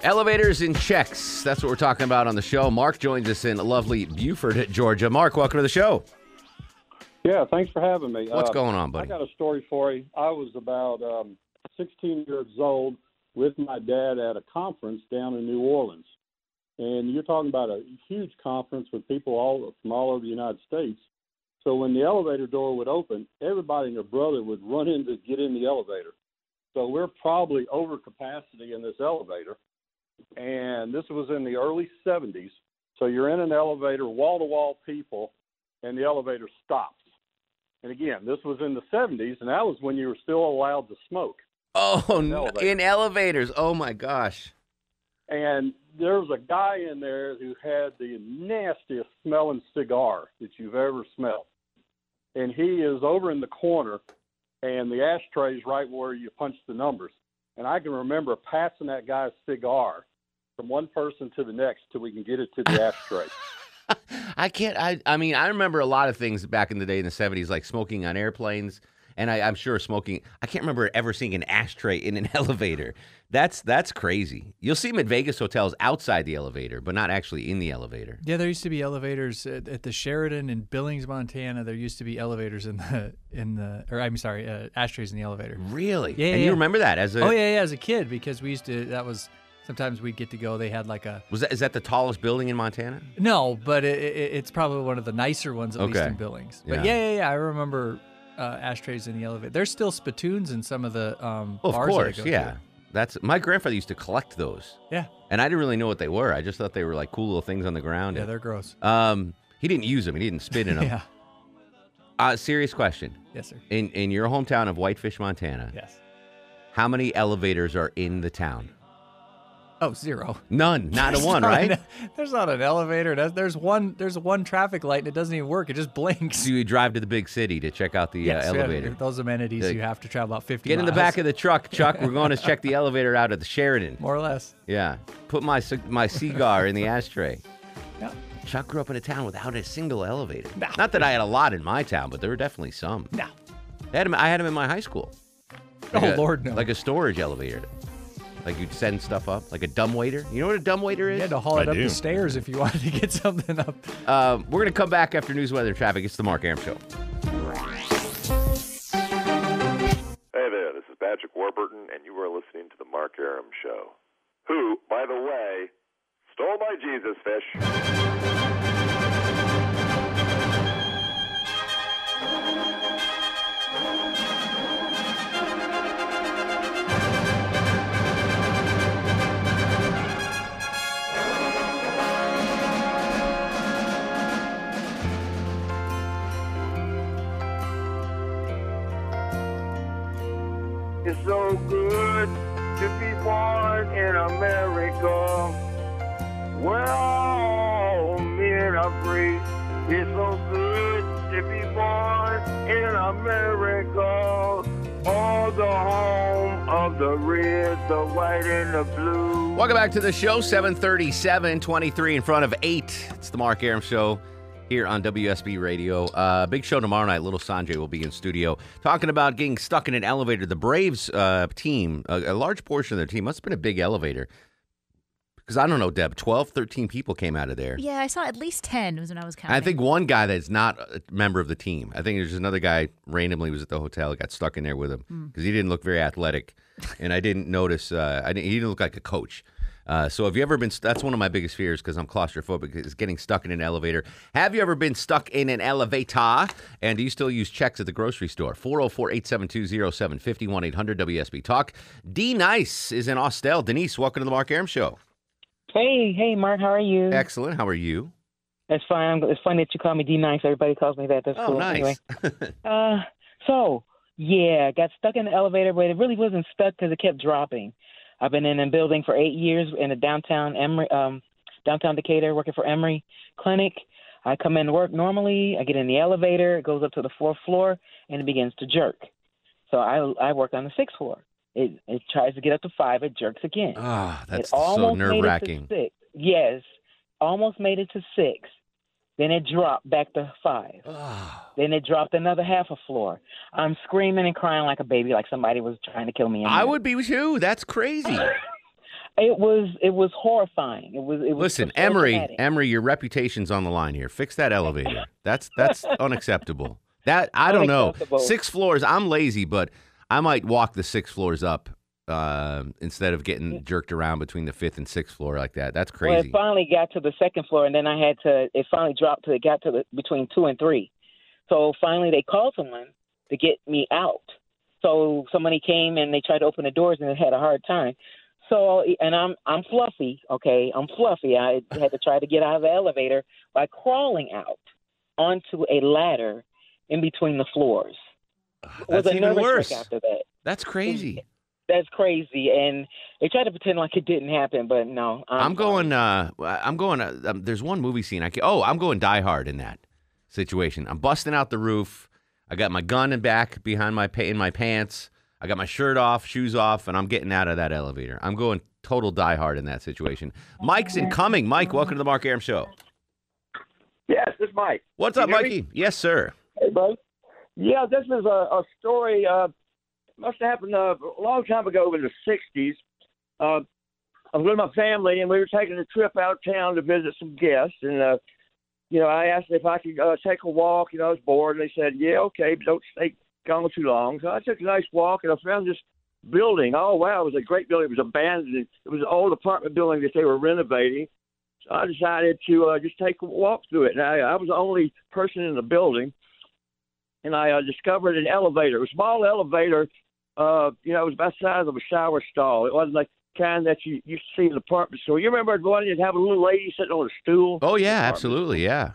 Elevators and checks. That's what we're talking about on the show. Mark joins us in lovely Beaufort, Georgia. Mark, welcome to the show. Yeah, thanks for having me. What's uh, going on, buddy? I got a story for you. I was about um, sixteen years old with my dad at a conference down in New Orleans. And you're talking about a huge conference with people all from all over the United States. So when the elevator door would open, everybody and their brother would run in to get in the elevator. So we're probably over capacity in this elevator. And this was in the early seventies. So you're in an elevator, wall-to-wall people, and the elevator stops. And again, this was in the seventies, and that was when you were still allowed to smoke. Oh, in elevators. In elevators. Oh, my gosh. And there was a guy in there who had the nastiest smelling cigar that you've ever smelled. And he is over in the corner, and the ashtray is right where you punch the numbers. And I can remember passing that guy's cigar from one person to the next till we can get it to the ashtray. I can't, I I mean, I remember a lot of things back in the day in the seventies, like smoking on airplanes, and I, I'm sure smoking, I can't remember ever seeing an ashtray in an elevator. That's that's crazy. You'll see them at Vegas hotels outside the elevator, but not actually in the elevator. Yeah, there used to be elevators at, at the Sheraton in Billings, Montana. There used to be elevators in the, in the or I'm sorry, uh, ashtrays in the elevator. Really? Yeah, And yeah, you yeah. remember that as a... Oh, yeah, yeah, as a kid, because we used to, that was... Sometimes we'd get to go. They had like a. Was that is that the tallest building in Montana? No, but it, it, it's probably one of the nicer ones, at okay. least in Billings. But yeah, yeah, yeah. yeah. I remember uh, ashtrays in the elevator. There's still spittoons in some of the um, oh, bars. Of course, that I go yeah. to. That's my grandfather used to collect those. Yeah. And I didn't really know what they were. I just thought they were like cool little things on the ground. Yeah, and, they're gross. Um, he didn't use them. He didn't spit in them. yeah. Uh, serious question. Yes, sir. In in your hometown of Whitefish, Montana. Yes. How many elevators are in the town? Oh, zero. None. Not there's a one, not right? An, there's not an elevator. There's one There's one traffic light, and it doesn't even work. It just blinks. So you drive to the big city to check out the yes, uh, elevator. Have, those amenities, like, you have to travel about fifty Get miles. In the back of the truck, Chuck. We're going to check the elevator out at the Sheraton. More or less. Yeah. Put my my cigar in the ashtray. Yeah. Chuck grew up in a town without a single elevator. No. Not that I had a lot in my town, but there were definitely some. No. I had them, I had them in my high school. Like oh, a, Lord, no. Like a storage elevator. Like you'd send stuff up, like a dumbwaiter. You know what a dumbwaiter is? You had to haul it I up do. the stairs if you wanted to get something up. Uh, we're going to come back after news, weather, traffic. It's the Mark Arum Show. Hey there, this is Patrick Warburton, and you are listening to the Mark Arum Show. Who, by the way, stole my Jesus fish. It's so good to be born in America, where all men are free. It's so good to be born in America, all the home of the red, the white, and the blue. Welcome back to the show, seven thirty-seven, twenty-three in front of eight. It's the Mark Arum Show here on W S B Radio. Uh, big show tomorrow night. Little Sanjay will be in studio talking about getting stuck in an elevator. The Braves uh, team, a, a large portion of their team, must have been a big elevator. Because I don't know, Deb, twelve, thirteen people came out of there. Yeah, I saw at least ten was when I was counting. I think one guy that's not a member of the team. I think there's another guy randomly was at the hotel, got stuck in there with him because mm. he didn't look very athletic. And I didn't notice, uh, I didn't, he didn't look like a coach. Uh, so have you ever been, st- that's one of my biggest fears because I'm claustrophobic, is getting stuck in an elevator. Have you ever been stuck in an elevator? And do you still use checks at the grocery store? four oh four, eight seven two, oh seven five oh, one eight hundred W S B Talk. D Nice is in Austell. Denise, welcome to the Mark Arum Show. Hey, hey, Mark, how are you? Excellent. How are you? That's fine. It's funny that you call me D Nice. Everybody calls me that. That's oh, cool. Nice. Anyway, uh, so, yeah, got stuck in the elevator, but it really wasn't stuck because it kept dropping. I've been in a building for eight years in a downtown Emory, um, downtown Decatur, working for Emory Clinic. I come in to work normally. I get in the elevator. It goes up to the fourth floor, and it begins to jerk. So I I work on the sixth floor. It, it tries to get up to five. It jerks again. Ah, oh, that's so nerve-wracking. Yes, almost made it to six. Then it dropped back to five. Oh. Then it dropped another half a floor. I'm screaming and crying like a baby, like somebody was trying to kill me. I would be too. That's crazy. It was. It was horrifying. It was. It was. Listen, Emory, Emory, your reputation's on the line here. Fix that elevator. That's that's unacceptable. That I don't know. Six floors. I'm lazy, but I might walk the six floors up uh, instead of getting jerked around between the fifth and sixth floor like that. That's crazy. Well, it finally got to the second floor, and then I had to – it finally dropped to – it got to the, between two and three. So finally they called someone to get me out. So somebody came, and they tried to open the doors, and it had a hard time. So – and I'm I'm fluffy, okay? I'm fluffy. I had to try to get out of the elevator by crawling out onto a ladder in between the floors. That's was even worse. After that. That's crazy. That's crazy, and they try to pretend like it didn't happen, but no. I'm, I'm going. Uh, I'm going. Uh, um, there's one movie scene. I can, oh, I'm going Die Hard in that situation. I'm busting out the roof. I got my gun in back behind my pa- in my pants. I got my shirt off, shoes off, and I'm getting out of that elevator. I'm going total Die Hard in that situation. Mike's incoming. Mike, welcome to the Mark Arum Show. Yes, this is Mike. What's up, Mikey? Me? Yes, sir. Hey, bud. Yeah, this is a, a story. Uh, must have happened uh, a long time ago in the sixties. Uh, I was with my family, and we were taking a trip out of town to visit some guests. And, uh, you know, I asked if I could uh, take a walk. You know, I was bored. And they said, yeah, okay, but don't stay gone too long. So I took a nice walk, and I found this building. Oh, wow, it was a great building. It was abandoned. It was an old apartment building that they were renovating. So I decided to uh, just take a walk through it. And I, I was the only person in the building. And I uh, discovered an elevator, a small elevator. Uh, you know, it was about the size of a shower stall. It wasn't like the kind that you used to see in the apartment store. You remember going and having a little lady sitting on a stool? Oh, yeah, absolutely, yeah.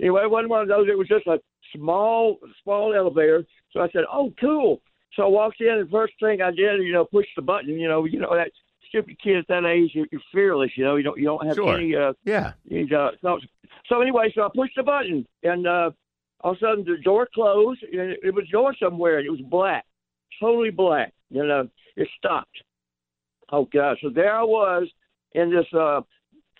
Anyway, it wasn't one of those. It was just a small, small elevator. So I said, oh, cool. So I walked in, and the first thing I did, you know, pushed the button. You know, you know that stupid kid at that age, you're, you're fearless. You know, you don't, you don't have sure. any. Uh, yeah. Any, uh, so, so anyway, so I pushed the button, and uh, all of a sudden, the door closed, and it was going somewhere, and it was black, totally black. You know, it stopped. Oh, gosh. So there I was in this uh,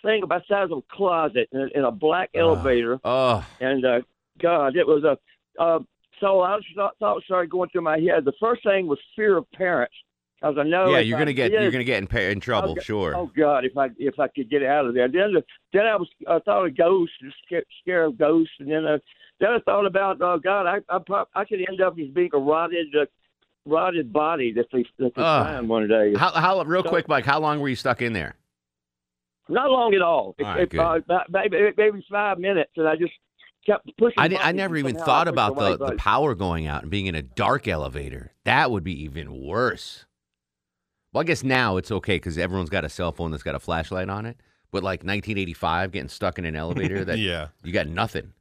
thing about the size of a closet in, in a black uh, elevator. Uh, and, uh, God, it was a uh, – so I thought, thought started going through my head. The first thing was fear of parents. I was like, no. Yeah, you're going to get you're going to get in, in trouble, oh, sure. Oh God, if I if I could get out of there. Then the, then I was I thought of ghosts, scared, scared of ghosts, and then I, then I thought about oh God, I I, pop, I could end up as being a rotted uh, rotted body that they that they uh, find one day. How how real so, quick, Mike? How long were you stuck in there? Not long at all. all it, right, it, uh, maybe maybe five minutes, and I just kept pushing. I, I never even thought about the, the power going out and being in a dark elevator. That would be even worse. Well, I guess now it's okay because everyone's got a cell phone that's got a flashlight on it. But like nineteen eighty-five, getting stuck in an elevator, that yeah. you got nothing.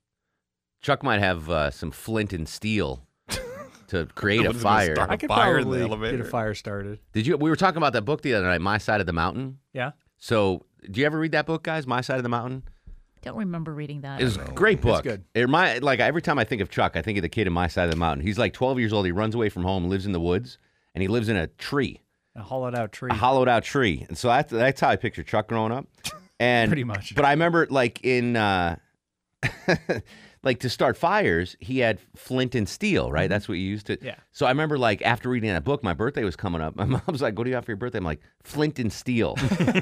Chuck might have uh, some flint and steel to create a fire. Start a I could fire probably in the elevator. Get a fire started. Did you? We were talking about that book the other night, My Side of the Mountain. Yeah. So, do you ever read that book, guys? My Side of the Mountain. Don't remember reading that. It's a great book. It's good. It remind, like every time I think of Chuck, I think of the kid in My Side of the Mountain. He's like twelve years old. He runs away from home, lives in the woods, and he lives in a tree. A hollowed out tree. A hollowed out tree. And so that's, that's how I picture Chuck growing up. And pretty much. But I remember like in uh, like to start fires, he had flint and steel, right? Mm-hmm. That's what you used to. Yeah. So I remember like after reading that book, my birthday was coming up. My mom's like, "What do you have for your birthday?" I'm like, "Flint and steel."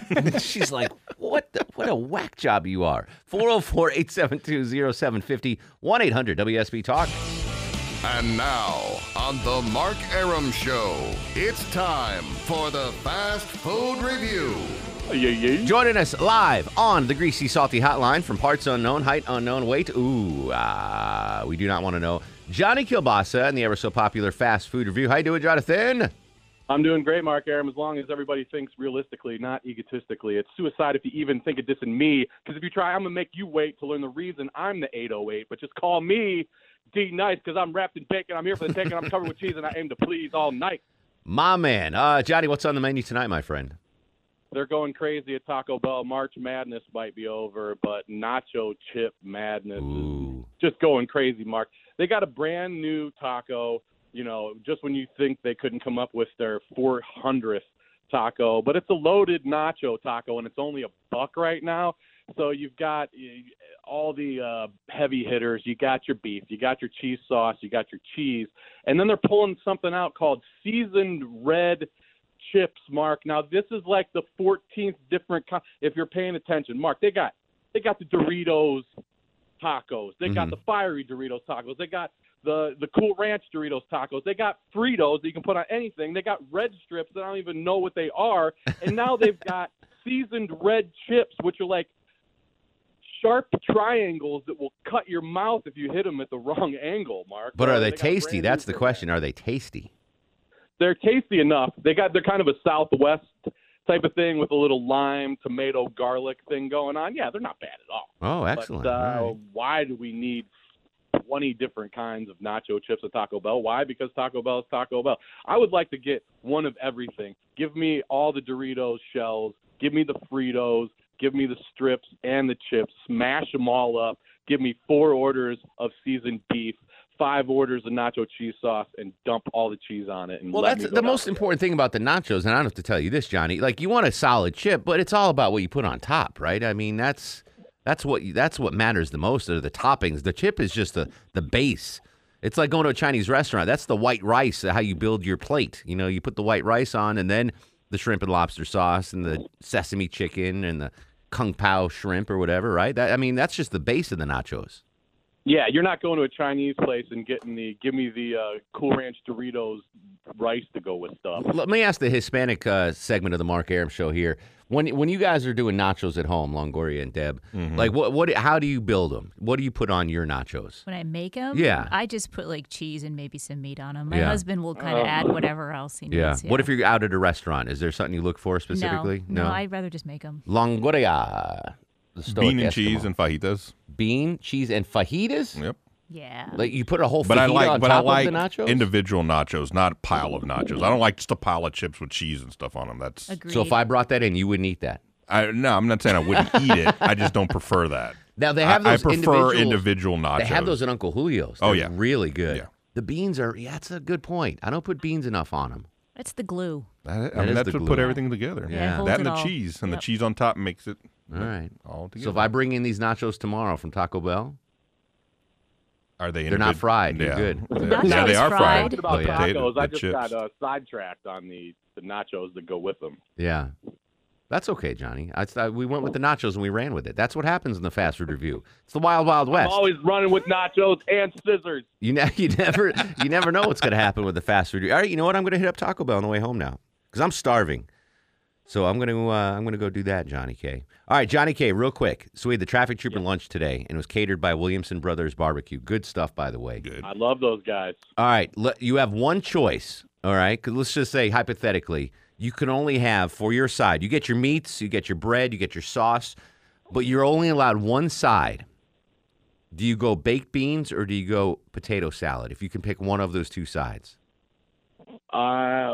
And she's like, "What the, what a whack job you are." four oh four, eight seven two, oh seven five oh, one eight hundred W S B Talk. And now, on the Mark Arum Show, it's time for the Fast Food Review. Yeah, yeah. Joining us live on the Greasy Salty Hotline from parts unknown, height unknown, weight. Ooh, uh, we do not want to know. Johnny Kielbasa and the ever-so-popular Fast Food Review. How you doing, Jonathan? I'm doing great, Mark Arum, as long as everybody thinks realistically, not egotistically. It's suicide if you even think of dissing me, because if you try, I'm going to make you wait to learn the reason I'm the eight oh eight, but just call me D Nice, because I'm wrapped in bacon. I'm here for the taking. I'm covered with cheese, and I aim to please all night. My man. Uh, Johnny, what's on the menu tonight, my friend? They're going crazy at Taco Bell. March Madness might be over, but nacho chip madness Ooh. is just going crazy, Mark. They got a brand-new taco, you know, just when you think they couldn't come up with their four hundredth taco. But it's a loaded nacho taco, and it's only a buck right now. So you've got all the uh, heavy hitters. You got your beef. You got your cheese sauce. You got your cheese. And then they're pulling something out called seasoned red chips, Mark. Now, this is like the fourteenth different co- – if you're paying attention, Mark, they got they got the Doritos tacos. They mm-hmm. got the fiery Doritos tacos. They got the, the Cool Ranch Doritos tacos. They got Fritos that you can put on anything. They got red strips that I don't even know what they are. And now they've got seasoned red chips, which are like sharp triangles that will cut your mouth if you hit them at the wrong angle, Mark. But are they, they tasty? That's the question. Are they tasty? They're tasty enough. They got they're kind of a Southwest type of thing with a little lime, tomato, garlic thing going on. Yeah, they're not bad at all. Oh, excellent. But, uh, all right. Why do we need twenty different kinds of nacho chips at Taco Bell? Why? Because Taco Bell is Taco Bell. I would like to get one of everything. Give me all the Doritos shells. Give me the Fritos. Give me the strips and the chips. Smash them all up. Give me four orders of seasoned beef, five orders of nacho cheese sauce, and dump all the cheese on it. And well, that's the most important thing about the nachos, and I don't have to tell you this, Johnny. Like, you want a solid chip, but it's all about what you put on top, right? I mean, that's that's what that's what matters the most are the toppings. The chip is just the, the base. It's like going to a Chinese restaurant. That's the white rice, how you build your plate. You know, you put the white rice on, and then the shrimp and lobster sauce and the sesame chicken and the kung pao shrimp or whatever, right? That, I mean, that's just the base of the nachos. Yeah, you're not going to a Chinese place and getting the, give me the uh, Cool Ranch Doritos rice to go with stuff. Let me ask the Hispanic uh, segment of the Mark Arum Show here. When when you guys are doing nachos at home, Longoria and Deb, mm-hmm. like what what how do you build them? What do you put on your nachos? When I make them, yeah, I just put like cheese and maybe some meat on them. My yeah. husband will kind of um, add whatever else he yeah. needs. Yeah. What if you're out at a restaurant? Is there something you look for specifically? No, no, no I'd rather just make them. Longoria, the stoic Bean and Eskimo. Cheese and fajitas. Bean, cheese, and fajitas. Yep. Yeah. Like you put a whole fajita but I like, on but top I like of the nachos? Individual nachos, not a pile of nachos. I don't like just a pile of chips with cheese and stuff on them. That's Agreed. So if I brought that in, you wouldn't eat that? I, no, I'm not saying I wouldn't eat it. I just don't prefer that. Now they have those I, I prefer individual nachos. They have those at Uncle Julio's. They're oh, yeah. really good. Yeah. The beans are, yeah, that's a good point. I don't put beans enough on them. That's the glue. That, I mean, that that's what put everything together. Yeah. yeah. That and the all. cheese. And yep. the cheese on top makes it all right. All together. So if I bring in these nachos tomorrow from Taco Bell, Are they? They're individ- not fried. You're yeah. good. Yeah. yeah, they are fried. fried. About oh, yeah. tacos, the I just chips. got uh, sidetracked on the, the nachos that go with them. Yeah, that's okay, Johnny. I, I, we went with the nachos and we ran with it. That's what happens in the fast food review. It's the wild, wild west. I'm always running with nachos and scissors. You, ne- you never, you never know what's going to happen with the fast food review. All right, you know what? I'm going to hit up Taco Bell on the way home now because I'm starving. So I'm going to uh, I'm going to go do that, Johnny K. All right, Johnny K, real quick. So we had the Traffic Trooper yeah. lunch today, and it was catered by Williamson Brothers Barbecue. Good stuff, by the way. Good. I love those guys. All right, le- you have one choice, all right? Cause let's just say, hypothetically, you can only have, for your side, you get your meats, you get your bread, you get your sauce, but you're only allowed one side. do you go baked beans or do you go potato salad? If you can pick one of those two sides. Uh,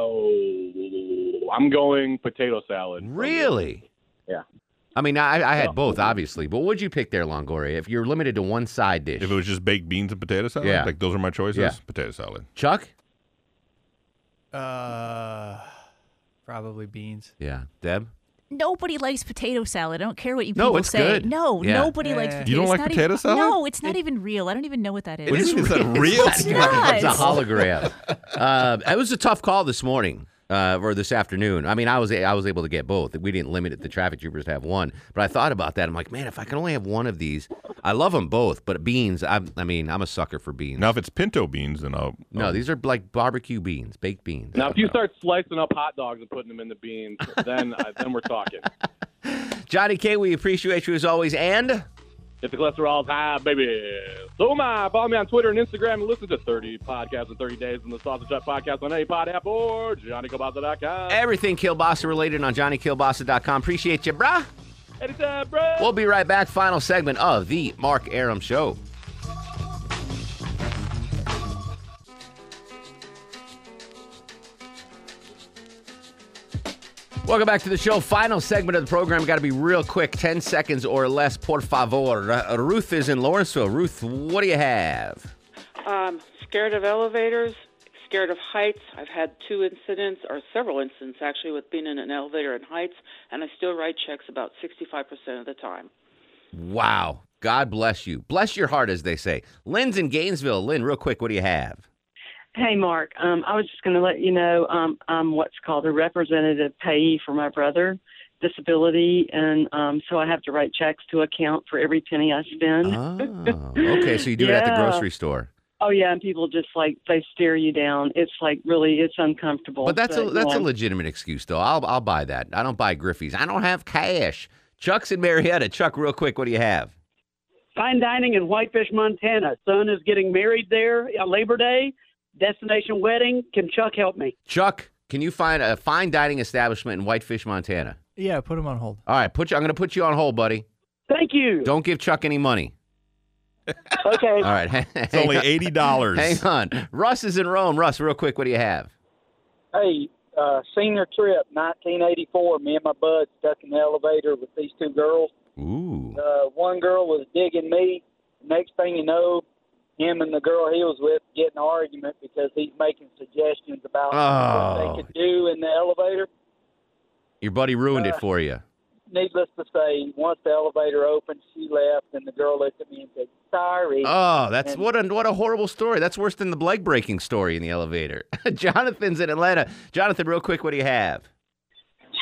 I'm going potato salad. Really? Yeah. I mean, I, I had both, obviously. But what would you pick there, Longoria, if you're limited to one side dish? If it was just baked beans and potato salad? Yeah. Like, those are my choices? Yeah. Potato salad. Chuck? Uh, probably beans. Yeah. Deb? Nobody likes potato salad. I don't care what you people say. No, it's say. good. No, yeah. nobody yeah. likes potato salad. You don't like potato even, salad? No, it's not it, even real. I don't even know what that is. It is, it's real. It's, real. It's, not. It's a hologram. uh, it was a tough call this morning. Uh, or this afternoon. I mean, I was I was able to get both. We didn't limit it. The traffic troopers to have one. But I thought about that. I'm like, man, if I can only have one of these, I love them both. But beans, I'm, I mean, I'm a sucker for beans. Now, if it's pinto beans, then I'll... I'll... No, these are like barbecue beans, baked beans. Now, if you start slicing up hot dogs and putting them in the beans, then uh, then we're talking. Johnny K, we appreciate you as always. And... if the cholesterol's high, baby, so my. Follow me on Twitter and Instagram and listen to thirty podcasts in thirty days and the Sausage Hut podcast on any pod app or Johnny Kielbasa dot com. Everything Kielbasa related on Johnny Kielbasa dot com. Appreciate you, brah. Anytime, brah. We'll be right back. Final segment of the Mark Arum Show. Welcome back to the show. Final segment of the program. Got to be real quick. Ten seconds or less, por favor. Uh, Ruth is in Lawrenceville. Ruth, what do you have? Um, scared of elevators, scared of heights. I've had two incidents, or several incidents, actually, with being in an elevator and heights, and I still write checks about sixty-five percent of the time. Wow. God bless you. Bless your heart, as they say. Lynn's in Gainesville. Lynn, real quick, what do you have? Hey, Mark, um, I was just going to let you know um, I'm what's called a representative payee for my brother, disability, and um, so I have to write checks to account for every penny I spend. Oh, okay, so you do yeah. it at the grocery store. Oh, yeah, and people just, like, they stare you down. It's, like, really, it's uncomfortable. But that's, but, a, that's you know, a legitimate excuse, though. I'll, I'll buy that. I don't buy Griffey's. I don't have cash. Chuck's in Marietta. Chuck, real quick, what do you have? Fine dining in Whitefish, Montana. Son is getting married there on Labor Day. Destination wedding. Can Chuck help me? Chuck, can you find a fine dining establishment in Whitefish, Montana? Yeah, put him on hold. All right, put you, I'm going to put you on hold, buddy. Thank you. Don't give Chuck any money. Okay. All right. Hang, it's hang only eighty dollars. Hang on. Russ is in Rome. Russ, real quick, what do you have? Hey, uh, senior trip, nineteen eighty-four. Me and my bud stuck in the elevator with these two girls. Ooh. Uh, one girl was digging me. Next thing you know, him and the girl he was with get in an argument because he's making suggestions about oh. what they could do in the elevator. Your buddy ruined uh, it for you. Needless to say, once the elevator opened, she left, and the girl looked at me and said, sorry. Oh, that's and, what a what a horrible story. That's worse than the leg-breaking story in the elevator. Jonathan's in Atlanta. Jonathan, real quick, what do you have?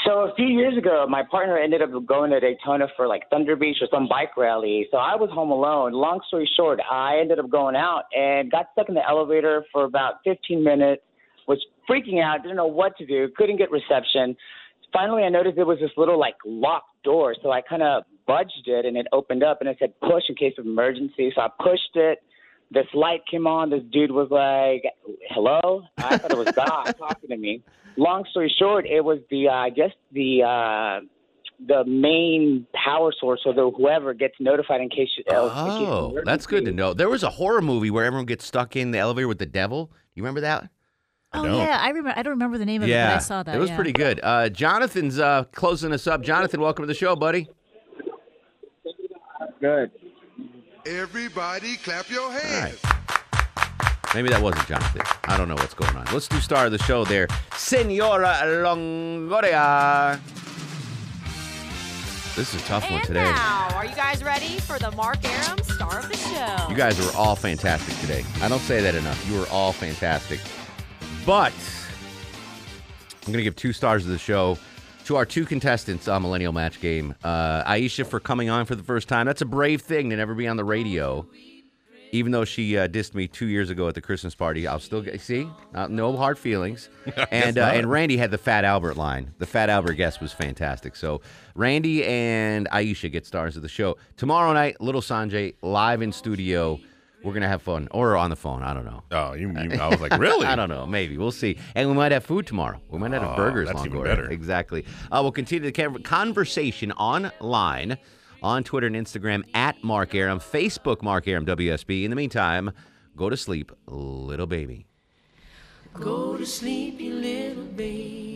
So a few years ago, my partner ended up going to Daytona for, like, Thunder Beach or some bike rally. So I was home alone. Long story short, I ended up going out and got stuck in the elevator for about fifteen minutes, was freaking out, didn't know what to do, couldn't get reception. Finally, I noticed there was this little, like, locked door. So I kind of budged it, and it opened up, and it said push in case of emergency. So I pushed it. This light came on. This dude was like, hello? I thought it was God talking to me. Long story short, it was the, uh, I guess, the uh, the main power source, or the whoever gets notified in case you... Oh, case that's good to know. There was a horror movie where everyone gets stuck in the elevator with the devil. You remember that? Oh, no. yeah. I remember. I don't remember the name of yeah. it, but I saw that. It was yeah. pretty good. Uh, Jonathan's uh, closing us up. Jonathan, welcome to the show, buddy. Good. Everybody clap your hands. Right. Maybe that wasn't Jonathan. I don't know what's going on. Let's do star of the show there. Senora Longoria. This is a tough and one today. Now, are you guys ready for the Mark Arum star of the show? You guys were all fantastic today. I don't say that enough. You were all fantastic. But I'm going to give two stars of the show to our two contestants on Millennial Match Game. Uh, Aisha, for coming on for the first time. That's a brave thing to never be on the radio. Even though she uh, dissed me two years ago at the Christmas party, I'll still get, see, uh, no hard feelings. And uh, and Randy had the Fat Albert line. The Fat Albert guest was fantastic. So Randy and Aisha get stars of the show. Tomorrow night, Little Sanjay, live in studio. We're going to have fun. Or on the phone. I don't know. Oh, you, you I was like, really? I don't know. Maybe. We'll see. And we might have food tomorrow. We might oh, have burgers. That's Longoria. Even better. Exactly. Uh, we'll continue the conversation online on Twitter and Instagram at Mark Arum, Facebook Mark Arum W S B. In the meantime, go to sleep, little baby. Go to sleep, you little baby.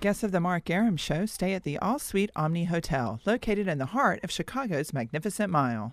Guests of the Mark Arum Show stay at the All Suite Omni Hotel, located in the heart of Chicago's Magnificent Mile.